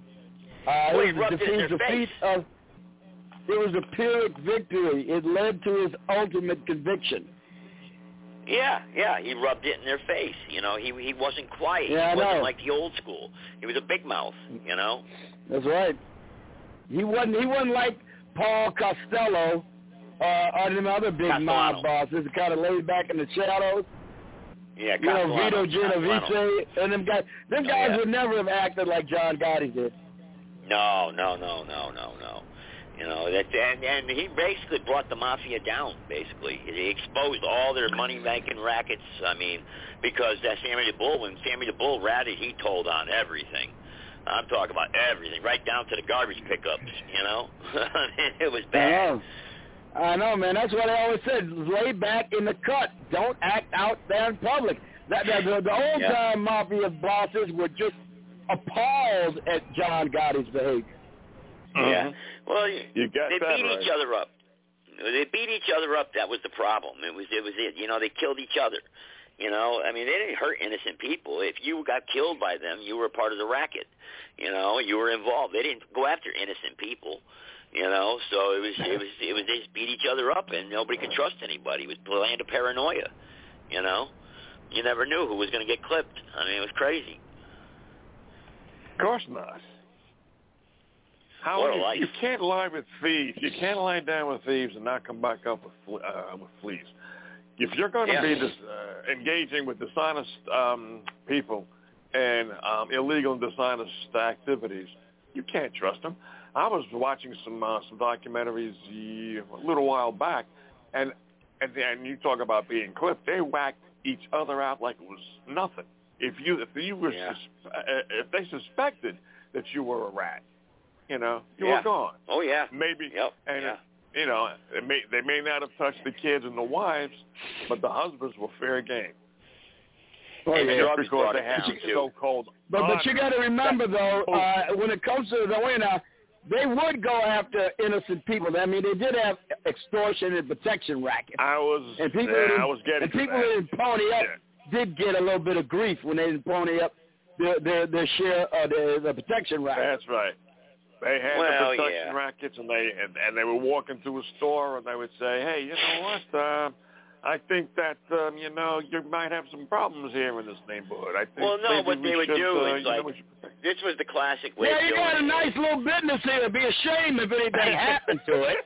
Uh, well, it, was it, defeat, defeat of, it was a Pyrrhic victory. It led to his ultimate conviction. Yeah, yeah, he rubbed it in their face. You know, he he wasn't quiet. Yeah, he wasn't know. like the old school. He was a big mouth. You know. That's right. He wasn't. He wasn't like Paul Costello uh, or them other big Castellano. mob bosses, kind of laid back in the shadows. Yeah, Castellano. You know, Vito Genovese and them guys. Them oh, guys yeah. would never have acted like John Gotti did. No, no, no, no, no, no. You know, that, and, and he basically brought the mafia down, basically. He exposed all their money-making rackets, I mean, because that Sammy the Bull, when Sammy the Bull ratted, he told on everything. I'm talking about everything, right down to the garbage pickups, you know? It was bad. I know. I know, man. That's what I always said. Lay back in the cut. Don't act out there in public. That, that, the the old-time yeah. mafia bosses were just appalled at John Gotti's behavior. Yeah. Well, you got they beat right. each other up. They beat each other up. That was the problem. It was it was it. You know, they killed each other. You know, I mean, they didn't hurt innocent people. If you got killed by them, you were part of the racket. You know, you were involved. They didn't go after innocent people. You know, so it was it was it was they just beat each other up, and nobody could trust anybody. It was the land of paranoia. You know, you never knew who was going to get clipped. I mean, it was crazy. Of course not. How what a you, life. You can't lie with thieves. You can't lie down with thieves and not come back up with, uh, with fleas. If you're going to yeah. be dis, uh, engaging with dishonest um, people and um, illegal and dishonest activities, you can't trust them. I was watching some uh, some documentaries a little while back, and, and and you talk about being clipped. They whacked each other out like it was nothing. If you if you were yeah. sus- if they suspected that you were a rat. You know, you yeah. were gone. Oh, yeah. Maybe. Yep. And, yeah. you know, they may, they may not have touched the kids and the wives, but the husbands were fair game. Oh, and yeah. Drugs because they have so-called But honor. But you got to remember, though, uh, when it comes to the way now, they would go after innocent people. I mean, they did have extortion and protection rackets. I was, and people yeah, didn't, I was getting And people that. didn't pony up yeah. did get a little bit of grief when they didn't pony up their, their, their share of the, the protection rackets. That's right. They had well, the protection yeah. rackets, and they and, and they were walking to a store, and they would say, "Hey, you know what? Uh, I think that um, you know you might have some problems here in this neighborhood. I think." Well, no, what we they would do uh, is like know, this was the classic way. Yeah, you got a nice little business here. It'd be a shame if anything happened to it.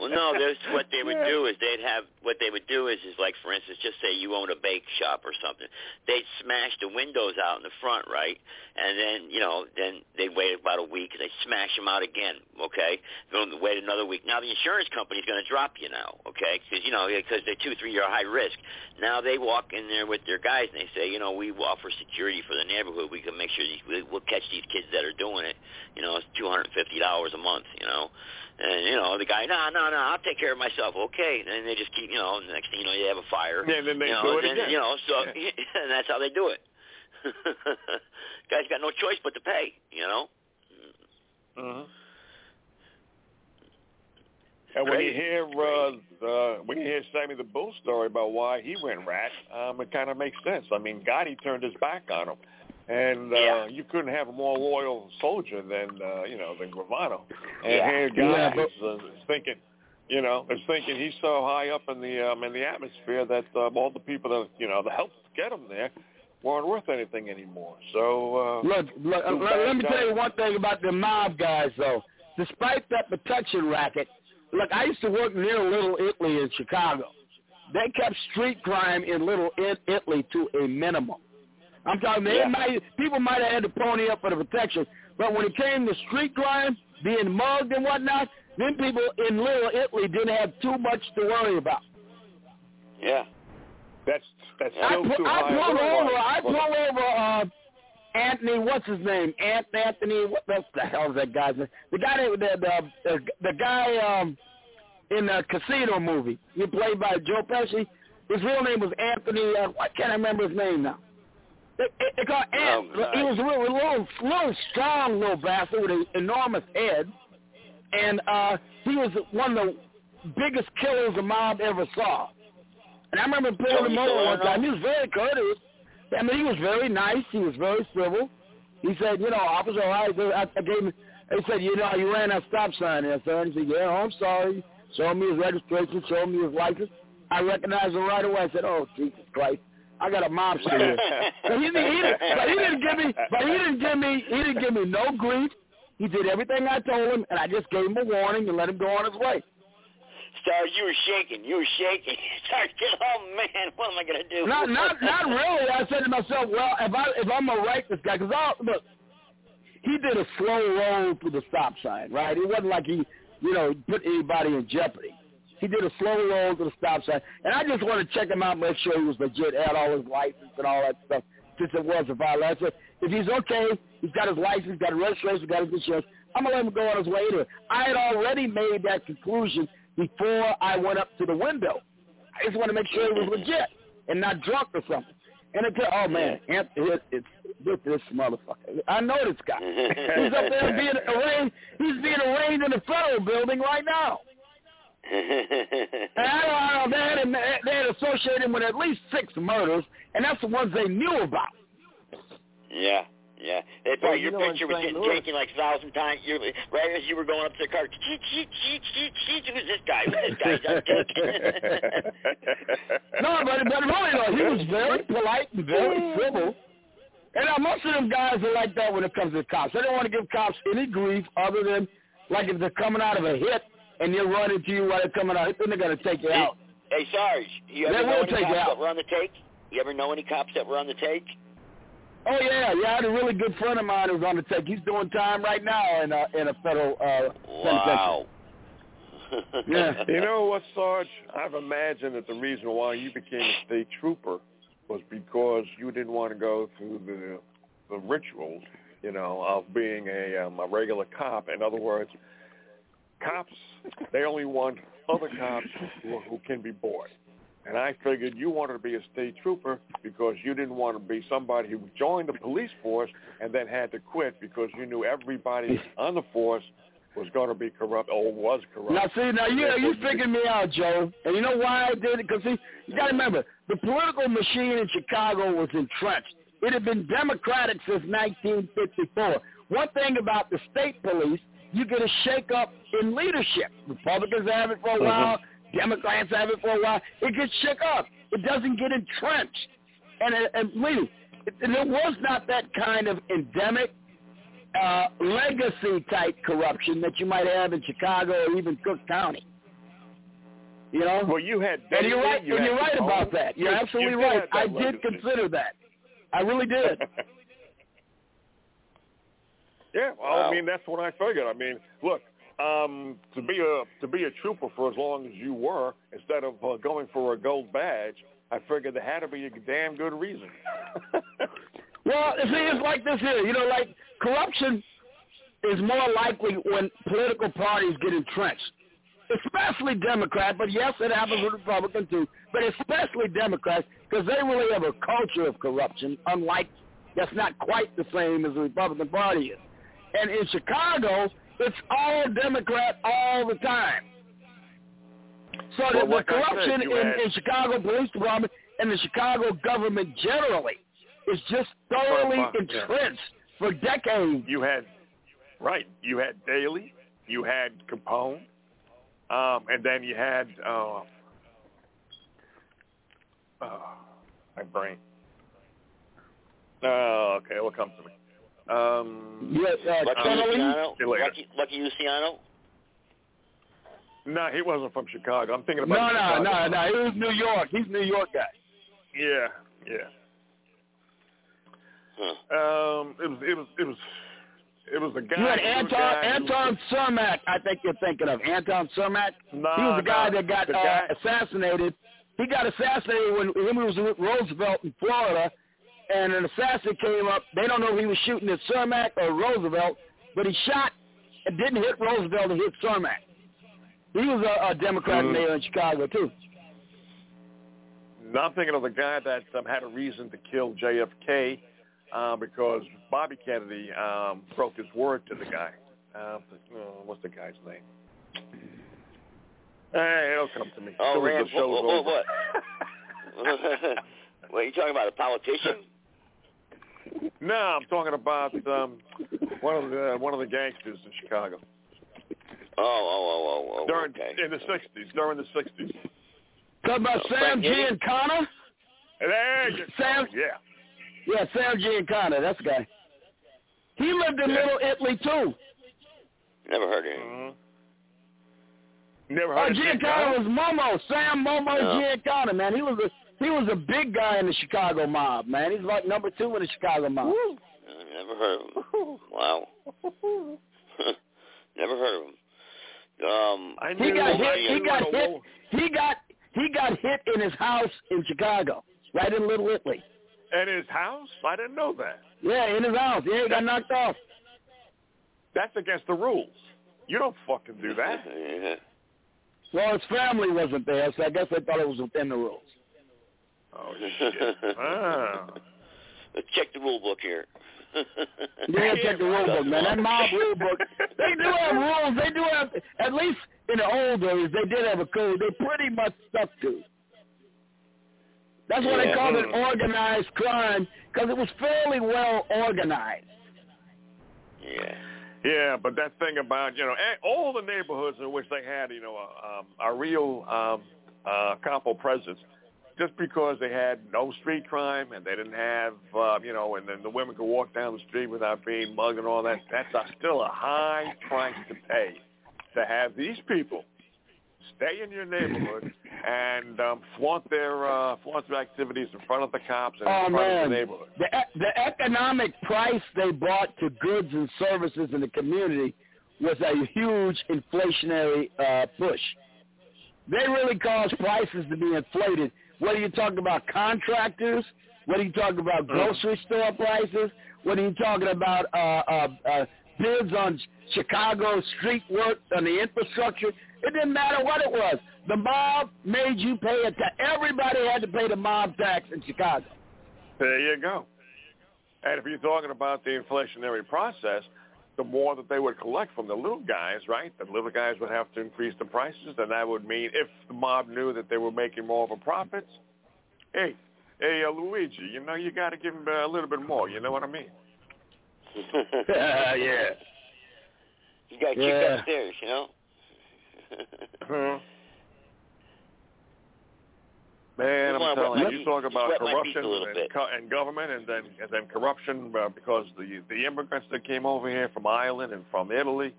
Well, no, this what they would do is they'd have what they would do is is like for instance, just say you own a bake shop or something. They'd smash the windows out in the front, right? And then you know, then they'd wait about a week and they'd smash them out again. Okay, then wait another week. Now the insurance company's going to drop you now, okay? Because you know because they're two, three year high risk. Now they walk in there with their guys and they say, you know, we offer security for the neighborhood. We can make sure these, we, we'll catch these kids that are doing it. You know, it's two hundred fifty dollars a month. You know. And, you know, the guy, no, no, no, I'll take care of myself. Okay. And they just keep, you know, next thing you know, you have a fire. Yeah, and then they you know, do it and, again. You know, so, yeah. and that's how they do it. Guy's got no choice but to pay, you know. Uh-huh. And when you hear, uh, the, when you hear Sammy the Bull story about why he went rat, um, it kind of makes sense. I mean, Gotti turned his back on him. And uh, yeah. you couldn't have a more loyal soldier than, uh, you know, than Gravano. And yeah. here God yeah. is, uh, is thinking, you know, is thinking he's so high up in the um, in the atmosphere that um, all the people that, you know, that helped get him there weren't worth anything anymore. So uh, look, look uh, let me guy. tell you one thing about the mob guys, though. Despite that protection racket, look, I used to work near Little Italy in Chicago. They kept street crime in Little Italy to a minimum. I'm talking, they yeah. might, people might have had to pony up for the protection, but when it came to street crime, being mugged and whatnot, then people in Little Italy didn't have too much to worry about. Yeah. That's that's yeah. still I, too I, high. I pulled over. I pulled over. Uh, Anthony, what's his name? Ant Anthony. What the hell is that guy's name? The guy that the the, the guy um, in the Casino movie. He played by Joe Pesci. His real name was Anthony. Uh, I can't remember his name now. They, they called Ant. Oh, he was a really little, little strong little bastard with an enormous head, and uh, he was one of the biggest killers the mob ever saw. And I remember pulling him over one time. He was very courteous. I mean, he was very nice. He was very civil. He said, you know, officer, I, I gave him, he said, you know, you ran a stop sign there, sir. And he said, yeah, oh, I'm sorry. Showed me his registration, showed me his license. I recognized him right away. I said, oh, Jesus Christ, I got a mobster here. But, he, he, he, but he didn't give me, but he didn't give me, he didn't give me no grief. He did everything I told him, and I just gave him a warning and let him go on his way. Star, you were shaking. You were shaking. Star, oh man, what am I gonna do? Not, not, not really. I said to myself, well, if I, if I'm gonna write this guy, because look, he did a slow roll through the stop sign, right? It wasn't like he, you know, put anybody in jeopardy. He did a slow roll through the stop sign, and I just wanted to check him out, make sure he was legit, had all his license and all that stuff, since it was a violation. If he's okay, he's got his license, got his registration, got his insurance, I'm gonna let him go on his way to it. I had already made that conclusion before I went up to the window. I just want to make sure it was legit and not drunk or something. And it, oh man, it's, it's, it's this motherfucker. I know this guy. He's up there being arraigned. He's being arraigned in the federal building right now. And I don't know. They had, him, they had associated him with at least six murders, and that's the ones they knew about. Yeah. Yeah, they thought well, your you know, picture was getting Louis. Taken like a thousand times. You, right as you were going up to the car, cheat, cheat, cheat, cheat, cheat. Who's this guy? Who's this guy? No, but, but really, though, he was very polite and very civil. And uh, most of them guys are like that when it comes to the cops. They don't want to give cops any grief other than, like, if they're coming out of a hit and they're running to you while they're coming out, then they're going to take you hey, out. Hey, Sarge, you ever they know any cops that were on the take? You ever know any cops that were on the take? Oh, yeah, yeah, I had a really good friend of mine who's on the take. He's doing time right now in a, in a federal uh, wow. penitentiary. Yeah. You know what, Sarge? I've imagined that the reason why you became a state trooper was because you didn't want to go through the the rituals, you know, of being a, um, a regular cop. In other words, cops, they only want other cops who, who can be bored. And I figured you wanted to be a state trooper because you didn't want to be somebody who joined the police force and then had to quit because you knew everybody on the force was going to be corrupt or was corrupt. Now, see, now you, you figured me out, Joe. And you know why I did it? Because, see, you got to remember, the political machine in Chicago was entrenched. It had been democratic since nineteen fifty-four. One thing about the state police, you get a shake-up in leadership. Republicans have it for a while. Mm-hmm. Democrats have it for a while. It gets shook up. It doesn't get entrenched. And, and really, there was not that kind of endemic uh, legacy-type corruption that you might have in Chicago or even Cook County. You know? Well, you had... And you're right, you and you're right about that. You're absolutely you right. I legacy. did consider that. I really did. Yeah, well, wow. I mean, that's what I figured. I mean, look. Um, to be a to be a trooper for as long as you were, instead of uh, going for a gold badge, I figured there had to be a damn good reason. Well, see, it's like this here. You know, like, corruption is more likely when political parties get entrenched, especially Democrat, but yes, it happens with Republicans too, but especially Democrats, because they really have a culture of corruption, unlike that's not quite the same as the Republican Party is. And in Chicago, it's all Democrat all the time. So well, the corruption said, in, in Chicago Police Department and the Chicago government generally is just thoroughly for month, entrenched yeah. for decades. You had, right, you had Daley, you had Capone, um, and then you had, uh, oh, my brain. Oh, okay, it will come to me. Um, yes, uh, Lucky, um, Luciano? Lucky, Lucky Luciano? No, he wasn't from Chicago. I'm thinking about No, no, no, no. He was New York. He's a New York guy. Yeah, yeah. Huh. Um, it was, it was, it was, it was a guy. You had Anton, guy Anton was, Cermak, I think you're thinking of. Anton Cermak? No, He was the no, guy that got uh, guy, assassinated. He got assassinated when he was with Roosevelt in Florida, and an assassin came up. They don't know if he was shooting at Cermak or Roosevelt, but he shot and didn't hit Roosevelt, he hit Cermak. He was a, a Democrat mm. mayor in Chicago, too. Now I'm thinking of the guy that um, had a reason to kill J F K uh, because Bobby Kennedy um, broke his word to the guy. Uh, what's the guy's name? Hey, it'll come to me. Oh, man, the show's what? What, what? What, you talking about a politician? No, I'm talking about um, one of the one of the gangsters in Chicago. Oh, oh, oh, oh, oh. During, okay. In the sixties, during the sixties. Talking about oh, Sam Giancana? There you Sam, go. Yeah. Yeah, Sam Giancana. That's the guy. He lived in yeah. Little Italy too. Never heard of him. Mm-hmm. Never heard oh, of him. Giancana was Momo. Sam Momo no. Giancana, man. He was a He was a big guy in the Chicago mob, man. He's like number two in the Chicago mob. Woo. Never heard of him. Wow. Never heard of him. Um, I he got hit. He got hit. He got he got hit in his house in Chicago, right in Little Italy. In his house? I didn't know that. Yeah, in his house. Yeah, he got knocked off. That's against the rules. You don't fucking do that. Yeah. Well, his family wasn't there, so I guess they thought it was within the rules. Oh, shit. Wow. Check the rule book here. Yeah, check the rule book, man. That mob rule book. They do have rules. They do have, at least in the old days, they did have a code. They pretty much stuck to. That's why yeah. they called it organized crime, because it was fairly well organized. Yeah. Yeah, but that thing about, you know, all the neighborhoods in which they had, you know, a, a real um, uh, capo presence, just because they had no street crime and they didn't have, uh, you know, and then the women could walk down the street without being mugged and all that, that's a, still a high price to pay to have these people stay in your neighborhood and um, flaunt their uh, flaunt their activities in front of the cops and oh, in front man. of the neighborhood. The, the economic price they brought to goods and services in the community was a huge inflationary uh, push. They really caused prices to be inflated. Whether you're talking about contractors, whether you're talking about grocery store prices, whether you're talking about uh, uh, uh, bids on Chicago street work, on the infrastructure, it didn't matter what it was. The mob made you pay it. Everybody had to pay the mob tax in Chicago. There you go. And if you're talking about the inflationary process, the more that they would collect from the little guys, right? The little guys would have to increase the prices, and that would mean if the mob knew that they were making more of a profits, hey, hey, uh, Luigi, you know, you got to give them a little bit more. You know what I mean? uh, yeah. You got kicked yeah. upstairs, you know? Huh. Man, I'm telling you, you talk about corruption and, co- and government and then and then corruption uh, because the the immigrants that came over here from Ireland and from Italy,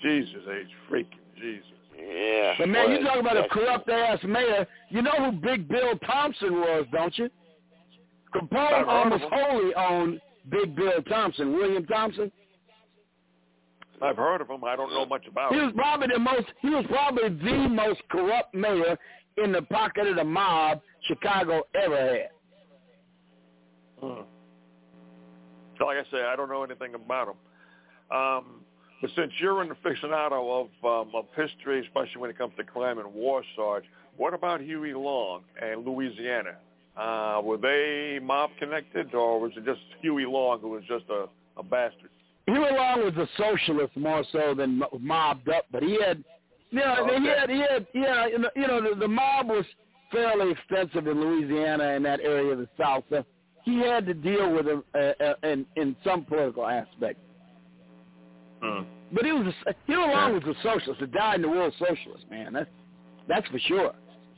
Jesus, age freaking Jesus. Yeah. But, man, you talk about a corrupt-ass mayor. You know who Big Bill Thompson was, don't you? Capone almost wholly owned Big Bill Thompson, William Thompson. I've heard of him. I don't know much about him. He was probably the most, he was probably the most corrupt mayor in the pocket of the mob Chicago ever had. Hmm. So like I say, I don't know anything about him. Um, but since you're an aficionado of um, of history, especially when it comes to crime and war, Sarge, what about Huey Long and Louisiana? Uh, were they mob connected, or was it just Huey Long who was just a, a bastard? Huey Long was a socialist more so than mobbed up, but he had... Yeah, okay. he had, he had, yeah, you know, the, the mob was fairly extensive in Louisiana and that area of the South. So he had to deal with it uh, uh, in, in some political aspect. Hmm. But he was a, Huey Long yeah. was a socialist, a dyed-in-the-wool socialist, man. That's that's for sure.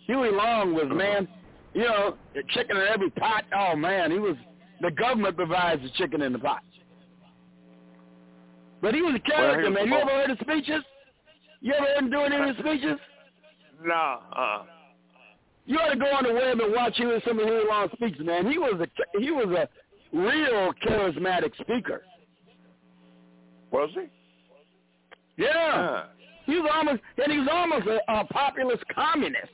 Huey Long was, man, you know, the chicken in every pot. Oh, man, he was, the government provides the chicken in the pot. But he was a character, well, man. You ever heard his speeches? You ever heard him doing any of his speeches? No. Uh-uh. You ought to go on the web and watch him and some of Huey Long's speeches, man. He was a he was a real charismatic speaker. Was he? Yeah. Uh. He was almost and he was almost a, a populist communist.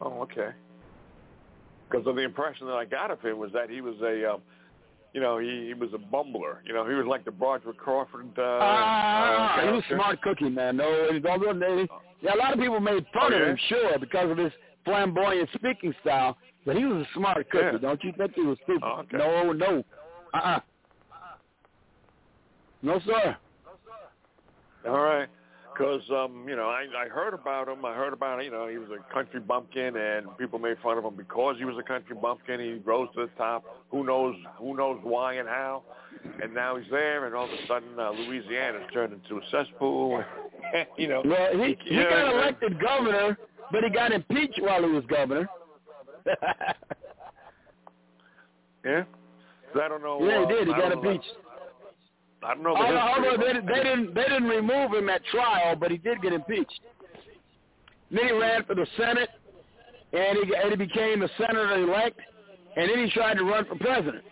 Oh, okay. Because of the impression that I got of him was that he was a, um, you know, he, he was a bumbler. You know, he was like the Broderick Crawford. Uh, uh, he was a smart cookie, man. No, he was they, yeah, a lot of people made fun oh, yeah. of him, sure, because of his flamboyant speaking style. But he was a smart cookie. Yeah. Don't you think he was stupid? Oh, okay. No, no. Uh-uh. No, sir. All right. Because, um, you know, I, I heard about him. I heard about, you know, he was a country bumpkin, and people made fun of him because he was a country bumpkin. He rose to the top. Who knows who knows why and how? And now he's there, and all of a sudden uh, Louisiana's turned into a cesspool. you know. Well, he, he, he got know, elected governor, but he got impeached while he was governor. yeah? So I don't know. Yeah, he did. He uh, got impeached. I don't know. The although, although they, they didn't, they didn't remove him at trial, but he did get impeached. Then he ran for the Senate, and he, and he became the senator-elect, and then he tried to run for president.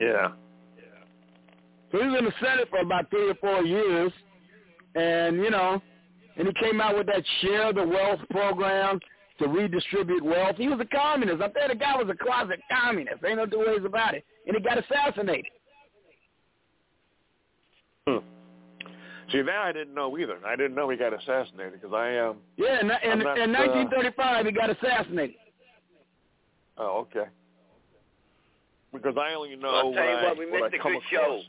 Yeah. So he was in the Senate for about three or four years, and you know, and he came out with that share the wealth program to redistribute wealth. He was a communist. I bet the guy was a closet communist. Ain't no two ways about it. And he got assassinated. Hmm. See, that I didn't know either. I didn't know he got assassinated because I am. Um, yeah, in, in, not, in nineteen thirty-five, uh, he got assassinated. Oh, okay. Because I only know. Well, I'll tell you what, I, we missed a good show.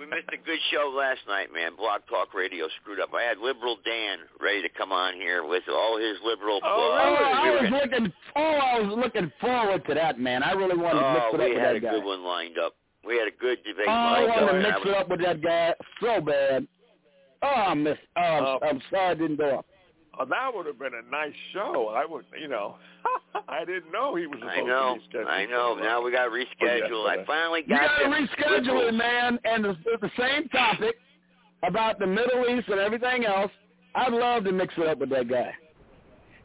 we missed a good show last night, man. Blog Talk Radio screwed up. I had Liberal Dan ready to come on here with all his liberal. Oh, I was, I was looking. Oh, I was looking forward to that, man. I really wanted to mix it up with that guy. Oh, we had a good one lined up. We had a good debate. Oh, I wanted to mix it up with that guy so bad. Oh, I missed. Oh, uh, I'm sorry, I didn't go up. Oh, that would have been a nice show. I would, you know. I didn't know he was supposed I know, to reschedule. I know. Now we got to reschedule. I finally got it. You got to reschedule it, man. And the, the same topic about the Middle East and everything else. I'd love to mix it up with that guy.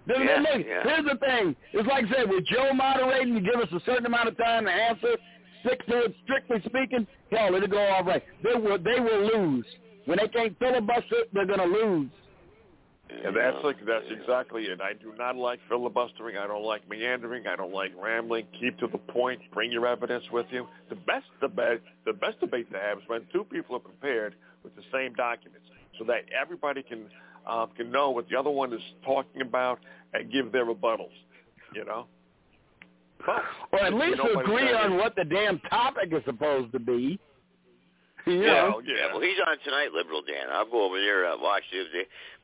Yeah, yeah. Here's the thing. It's like I said, with Joe moderating, you give us a certain amount of time to answer. Stick to it, strictly speaking, hell, it'll go all right. They will, they will lose. When they can't filibuster, they're going to lose. And that's like, that's exactly it. I do not like filibustering. I don't like meandering. I don't like rambling. Keep to the point. Bring your evidence with you. The best debate, the best debate to have is when two people are prepared with the same documents, so that everybody can uh, can know what the other one is talking about and give their rebuttals. You know, but, or at least agree on what the damn topic is supposed to be. Yeah. Yeah, yeah. Well, he's on tonight, Liberal Dan. I'll go over there and uh, watch this.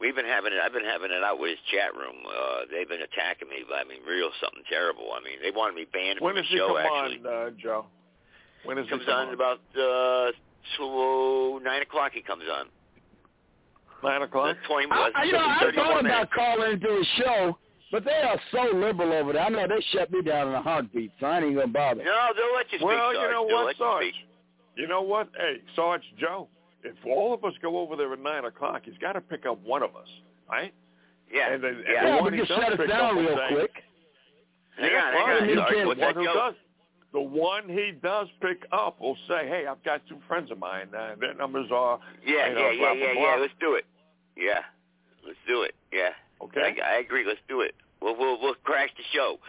We've been having it. I've been having it out with his chat room. Uh, they've been attacking me. But, I mean, real something terrible. I mean, they wanted me banned when from the show. When does he come actually. on, uh, Joe? When is he comes come on? on about uh, two, nine o'clock. He comes on. Nine o'clock. twenty, I, I, you know, I thought about calling into his show. But they are so liberal over there. I know they shut me down in a heartbeat, so I ain't gonna bother. No, they'll let you speak. Well, Sarge. you know they'll what, Sarge? You, you know what? Hey, Sarge, Joe, if all of us go over there at nine o'clock, he's got to pick up one of us, right? Yeah. And, and yeah. The one we can shut us down real say, quick. Hang yeah, on, hang on. One who does, the one he does pick up will say, "Hey, I've got two friends of mine. Uh, their numbers are yeah, you know, yeah, yeah, blah, yeah, blah, yeah. Blah. Let's do it. Yeah, let's do it. Yeah." Okay. I, I agree. Let's do it. We'll we'll, we'll crash the show.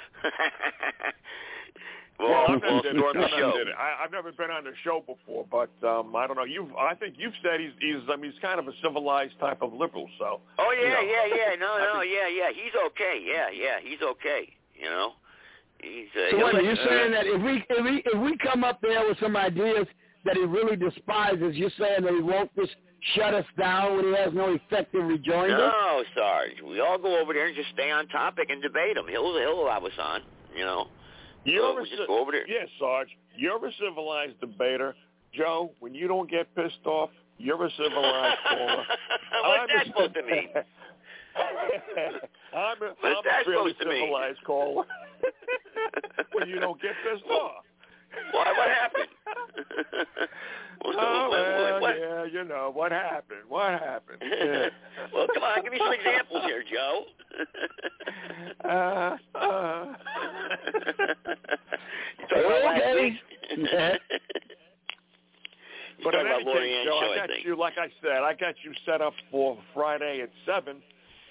we'll well, I've, we'll never the show. Never I, I've never been on the show before, but um, I don't know. You, I think you've said he's he's um, he's kind of a civilized type of liberal. So. Oh yeah, you know. yeah, yeah. No, no, think, yeah, yeah. He's okay. Yeah, yeah. He's okay. You know. He's. Uh, so wait, are you uh, saying that if we if we if we come up there with some ideas that he really despises, you're saying that he won't just shut us down when he has no effective rejoinder? No, Sarge. We all go over there and just stay on topic and debate him. He'll he'll allow us on, you know. You're so a, we just go over there. Yes, Sarge. You're a civilized debater. Joe, when you don't get pissed off, you're a civilized caller. What's that supposed to mean? I'm a, I'm a really civilized caller. When you don't get pissed off. Why? What happened? what, oh, what, what, what? Yeah, you know, what happened? What happened? Yeah. Well, come on, give me some examples here, Joe. uh, uh. okay. But in any case, Joe, I got you, like I said, I got you set up for Friday at seven.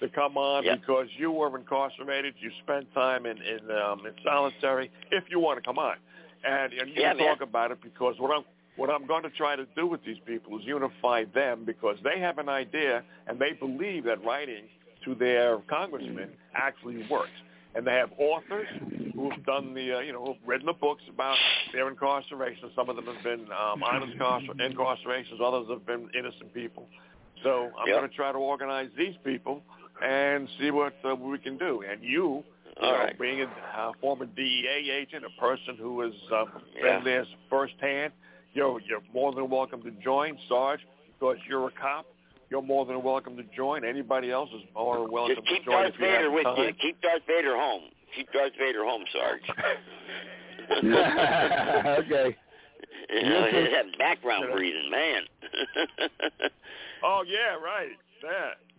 to come on yep. because you were incarcerated. You spent time in in, um, in solitary. If you want to come on, and and you yeah, talk man. about it, because what I'm what I'm going to try to do with these people is unify them, because they have an idea and they believe that writing to their congressman actually works. And they have authors who've done the, uh, you know, who've written the books about their incarceration. Some of them have been um, honest incarcerations. Others have been innocent people. So I'm yep. going to try to organize these people and see what uh, we can do. And you, All you right. know, being a uh, former D E A agent, a person who has uh, yeah. been there firsthand, you're, you're more than welcome to join, Sarge, because you're a cop. You're more than welcome to join. Anybody else is more than welcome to join. Just keep Darth Vader with you. Keep Darth Vader home. Keep Darth Vader home, Sarge. Okay. You know, that background breathing, man. Oh, yeah, right.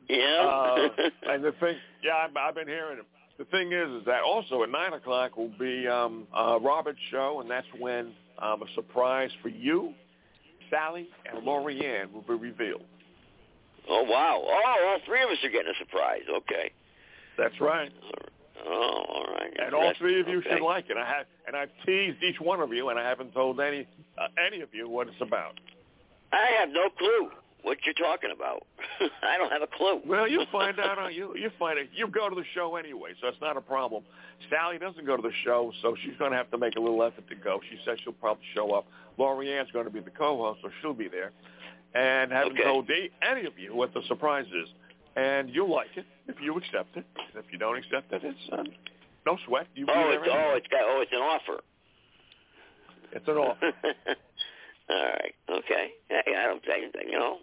Yeah. Yeah. Uh, and the thing, yeah, I've, I've been hearing him. The thing is, is that also at nine o'clock will be um, uh, Robert's show, and that's when um, a surprise for you, Sally, and Lorianne will be revealed. Oh, wow. Oh, all three of us are getting a surprise. Okay. That's right. Oh, all right. And all three of you okay. should like it. I have, and I've teased each one of you, and I haven't told any uh, any of you what it's about. I have no clue what you're talking about. I don't have a clue. Well, you find out. On, you you find it. You go to the show anyway, so it's not a problem. Sally doesn't go to the show, so she's going to have to make a little effort to go. She says she'll probably show up. Lorianne's going to be the co-host, so she'll be there. And haven't okay. told any of you what the surprise is. And you'll like it if you accept it. And if you don't accept it, it's uh, no sweat. You oh, it's, oh, it's got, oh, it's an offer. It's an offer. All right. Okay. Hey, I don't think, you know,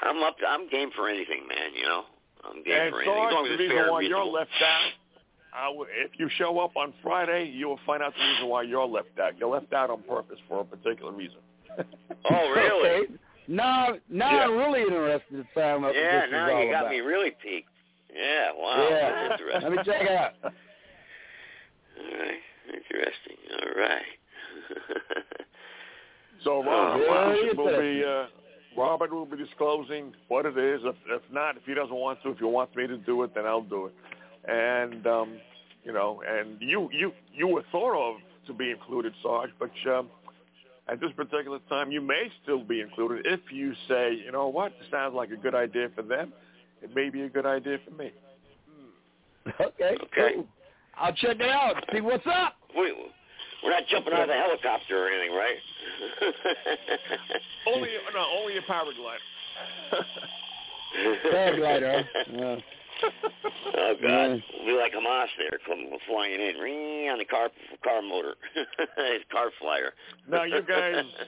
I'm up to, I'm game for anything, man, you know. I'm game and for anything. As long as it's fair and reasonable. The reason why you're left out, I w- if you show up on Friday, you will find out the reason why you're left out. You're left out on purpose for a particular reason. Oh, really? Okay. Now, now yeah. I'm really interested to find out what yeah, this is all about. Yeah, now you got me really peaked. Yeah, wow. Yeah. That's interesting. Let me check it out. All right. Interesting. All right. So Robert, oh, wow. will be, uh, Robert will be disclosing what it is. If, if not, if he doesn't want to, if you want me to do it, then I'll do it. And, um, you know, and you, you, you were thought of to be included, Sarge, but... Um, at this particular time, you may still be included if you say, you know what, it sounds like a good idea for them. It may be a good idea for me. Okay. Okay. Cool. I'll check it out. See what's up. Wait, we're not jumping out of the helicopter or anything, right? only, no, only a paraglider. Paraglider, huh? Oh, God. Yeah. We'll be like Hamas there, coming, flying in on the car car motor. His car flyer. No, you guys uh,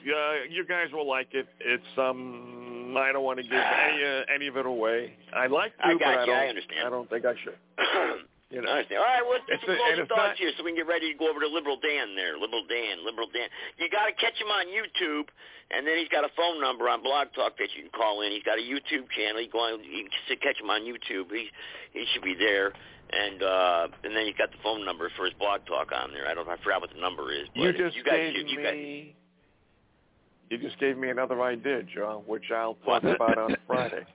you guys will like it. It's, um, I don't want to give any uh, any of it away. I like to, I got but you. I, don't, I, understand. I don't think I should. You know. I understand. All right, well, let's get some closing thoughts not... here so we can get ready to go over to Liberal Dan there. Liberal Dan, Liberal Dan. You got to catch him on YouTube, and then he's got a phone number on Blog Talk that you can call in. He's got a YouTube channel. You, go on, you can catch him on YouTube. He he should be there. And uh, and then he's got the phone number for his Blog Talk on there. I don't. I forgot what the number is. But you just you guys, gave you, you me. Guys... You just gave me another idea, John, which I'll talk about on Friday.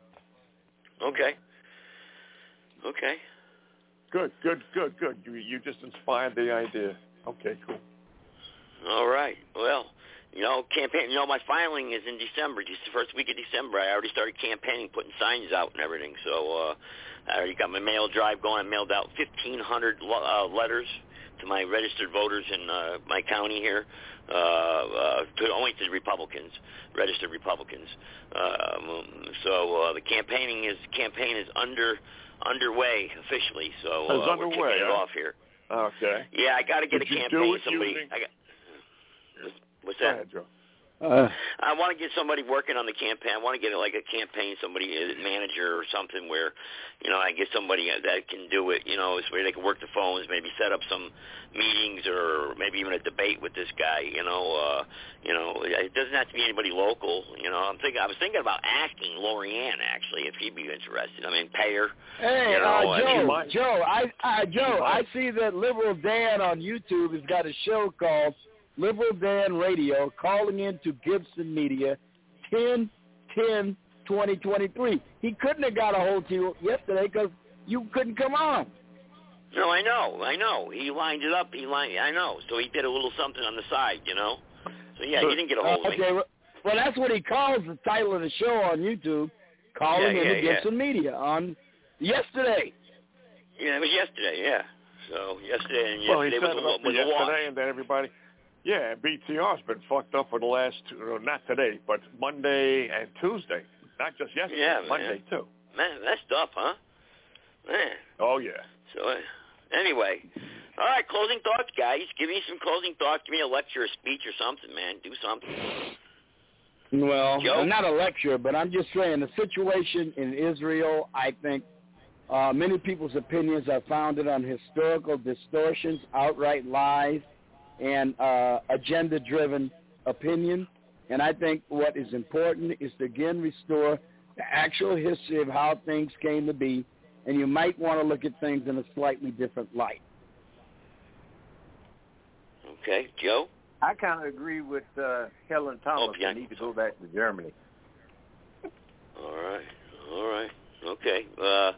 Okay. Okay. Good, good, good, good. You you just inspired the idea. Okay, cool. All right. Well, you know, campaign. You know, my filing is in December. Just the first week of December. I already started campaigning, putting signs out and everything. So uh, I already got my mail drive going. I mailed out fifteen hundred uh, letters to my registered voters in uh, my county here, uh, uh, to, only to Republicans, registered Republicans. Uh, so uh, the campaigning is campaign is under. Underway officially, so uh, underway, we're kicking right? it off here. Okay. Yeah, I got to get Did a campaign. Somebody. I got, what's that? Go ahead, Joe. Uh, I want to get somebody working on the campaign. I want to get like a campaign, somebody, a manager or something, where, you know, I get somebody that can do it. You know, where they can work the phones, maybe set up some meetings or maybe even a debate with this guy. You know, uh, you know, it doesn't have to be anybody local. You know, I'm thinking. I was thinking about asking Lorianne actually if she'd be interested. I mean, pay her. Hey, you know, uh, Joe, I mean, Joe, I, I Joe, I see that Liberal Dan on YouTube has got a show called Liberal Dan Radio, calling in to Gibson Media, ten ten twenty twenty-three. He couldn't have got a hold to you yesterday because you couldn't come on. No, I know, I know. He lined it up. He lined. I know. So he did a little something on the side, you know. So yeah, he didn't get a hold of me. Okay, well, that's what he calls the title of the show on YouTube, calling yeah, yeah, in the yeah. Gibson Media on yesterday. Yeah, it was yesterday. Yeah. So yesterday and well, yesterday was a, was a yesterday walk. And then everybody. Yeah, B T R's been fucked up for the last two, not today, but Monday and Tuesday. Not just yesterday, yeah, Monday too. Man, that's tough, huh? Man. Oh yeah. So. Uh, Anyway, all right, closing thoughts, guys. Give me some closing thoughts. Give me a lecture, a speech, or something, man. Do something. Well, Joe? Not a lecture, but I'm just saying the situation in Israel, I think uh, many people's opinions are founded on historical distortions, outright lies, and uh, agenda-driven opinion. And I think what is important is to again restore the actual history of how things came to be, and you might want to look at things in a slightly different light. Okay, Joe? I kind of agree with uh, Helen Thomas. We oh, need to go back to Germany. All right, all right. Okay. Uh,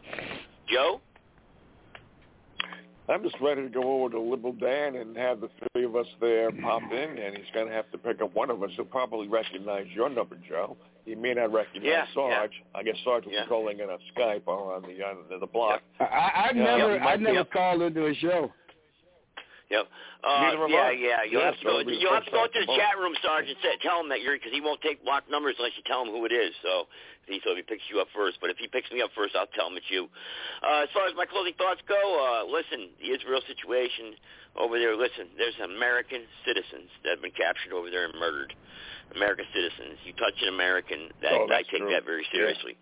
Joe? I'm just ready to go over to Liberal Dan and have the three of us there pop in, and he's going to have to pick up one of us. He'll probably recognize your number, Joe. He may not recognize yeah, Sarge. Yeah. I guess Sarge will yeah. be calling in on Skype or on the on the, the block. Yeah. I, I've yeah. never, yeah. I've never yeah. called into a show. Yep. Uh, yeah, yeah. You'll yeah, have to go. So you'll have to go into the, the chat room, Sarge, and say, tell him that you're because he won't take block numbers unless you tell him who it is. So he so he picks you up first. But if he picks me up first, I'll tell him it's you. Uh, as far as my closing thoughts go, uh, listen, the Israel situation over there. Listen, there's American citizens that have been captured over there and murdered. American citizens. You touch an American, that oh, I take true. that very seriously.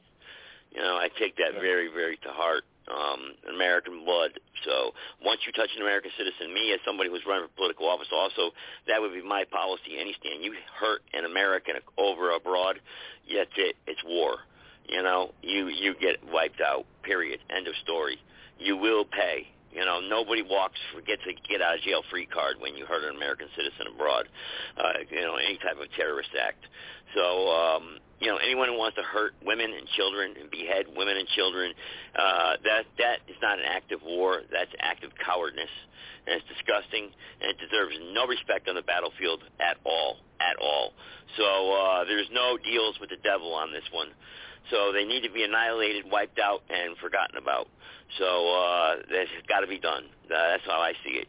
Yeah. You know, I take that yeah. very, very to heart. Um, American blood. So once you touch an American citizen, me as somebody who's running for political office also, that would be my policy. Any stand you hurt an American over abroad, that's it. It's war. You know, you, you get wiped out, period. End of story. You will pay. You know, nobody walks gets a get out of jail free card when you hurt an American citizen abroad. Uh, you know, any type of terrorist act. So, um, you know, anyone who wants to hurt women and children and behead women and children, uh, that that is not an act of war. That's active cowardice, and it's disgusting, and it deserves no respect on the battlefield at all, at all. So uh, there's no deals with the devil on this one. So they need to be annihilated, wiped out, and forgotten about. So uh, that's got to be done. Uh, that's how I see it.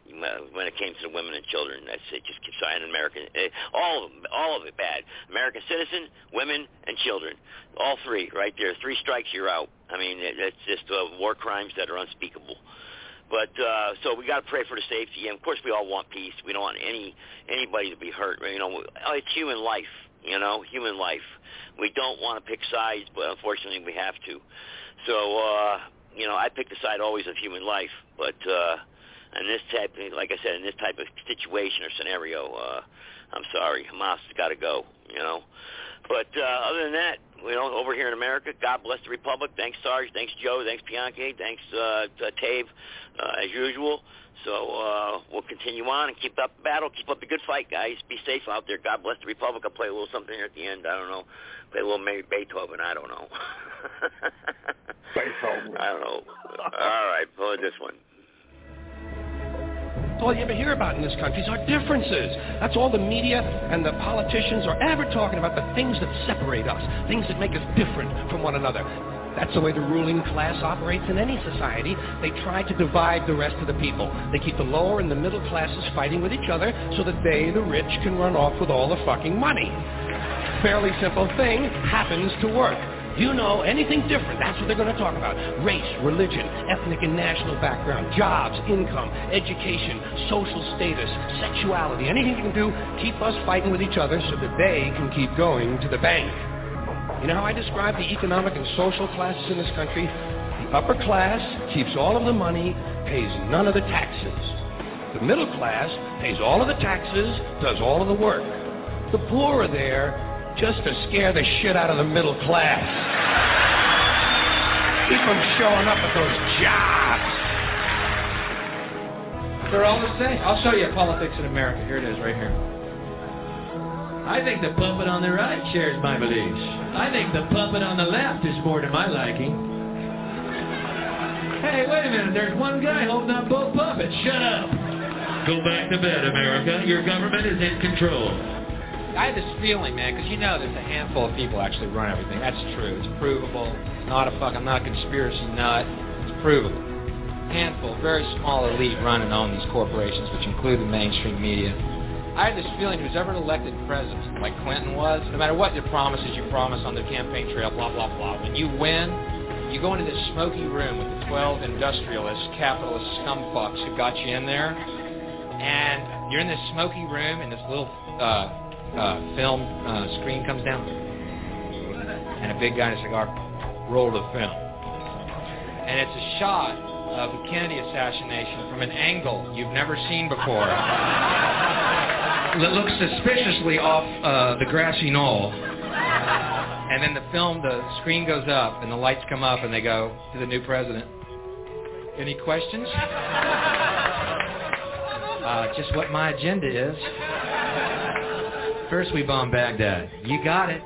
When it came to the women and children, that's it. Just keep signing American. It, all of them, all of it bad. American citizen, women, and children. All three right there. Three strikes, you're out. I mean, it, it's just uh, war crimes that are unspeakable. But uh, so we got to pray for the safety. And, of course, we all want peace. We don't want any anybody to be hurt. You know, it's human life. You know, human life. We don't want to pick sides, but unfortunately we have to. So, uh, you know, I pick the side always of human life. But uh, in this type, like I said, in this type of situation or scenario, uh, I'm sorry, Hamas has got to go, you know. But uh, other than that, you know, over here in America, God bless the Republic. Thanks, Sarge. Thanks, Joe. Thanks, Bianchi. Thanks, uh, Tave, uh, as usual. So uh, we'll continue on and keep up the battle. Keep up the good fight, guys. Be safe out there. God bless the Republic. I'll play a little something here at the end. I don't know. Play a little maybe Beethoven. I don't know. Beethoven. I don't know. All right. Play this one. All you ever hear about in this country is our differences. That's all the media and the politicians are ever talking about, the things that separate us, things that make us different from one another. That's the way the ruling class operates in any society. They try to divide the rest of the people. They keep the lower and the middle classes fighting with each other so that they, the rich, can run off with all the fucking money. Fairly simple thing happens to work. You know, anything different, that's what they're going to talk about. Race, religion, ethnic and national background, jobs, income, education, social status, sexuality, anything you can do, keep us fighting with each other so that they can keep going to the bank. You know how I describe the economic and social classes in this country? The upper class keeps all of the money, pays none of the taxes. The middle class pays all of the taxes, does all of the work. The poor are there just to scare the shit out of the middle class. Keep them showing up at those jobs. They're all the same. I'll show you politics in America. Here it is, right here. I think the puppet on the right shares my beliefs. I think the puppet on the left is more to my liking. Hey, wait a minute, there's one guy holding up both puppets. Shut up. Go back to bed, America. Your government is in control. I have this feeling, man, because you know there's a handful of people actually run everything. That's true. It's provable. It's not a fuck. I'm not a conspiracy nut. It's provable. Handful, very small elite run and own these corporations, which include the mainstream media. I have this feeling who's ever elected president, like Clinton was, no matter what your promises you promise on the campaign trail, blah, blah, blah, when you win, you go into this smoky room with the twelve industrialist, capitalist scumfucks who got you in there, and you're in this smoky room, and this little uh, uh, film uh, screen comes down, and a big guy in a cigar roll the film. And it's a shot of the Kennedy assassination from an angle you've never seen before. That looks suspiciously off uh, the grassy knoll. And then the film, the screen goes up, and the lights come up, and they go to the new president. Any questions? Uh, just what my agenda is. First we bomb Baghdad. You got it.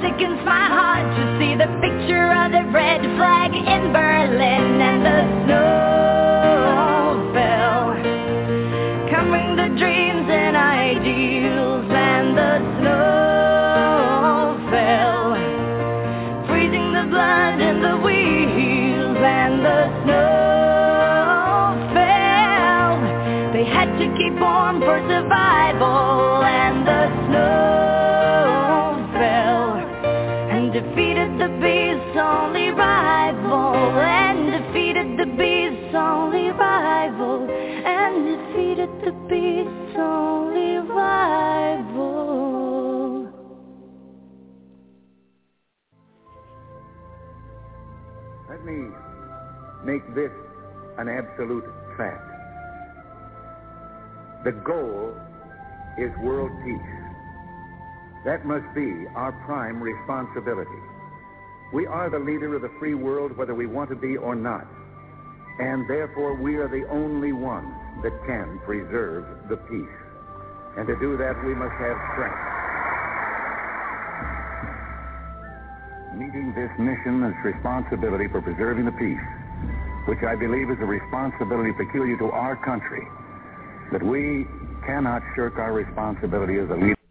Sickens my heart to see the picture of the red flag in Berlin and the wheels and the snow fell. They had to keep on for survival, and the snow fell and defeated the beast's only rival, and defeated the beast's only rival, and defeated the beast's only rival. Let me make this an absolute fact. The goal is world peace. That must be our prime responsibility. We are the leader of the free world whether we want to be or not, and therefore we are the only ones that can preserve the peace. And to do that, we must have strength. Meeting this mission is responsibility for preserving the peace, which I believe is a responsibility peculiar to our country, that we cannot shirk our responsibility as a leader.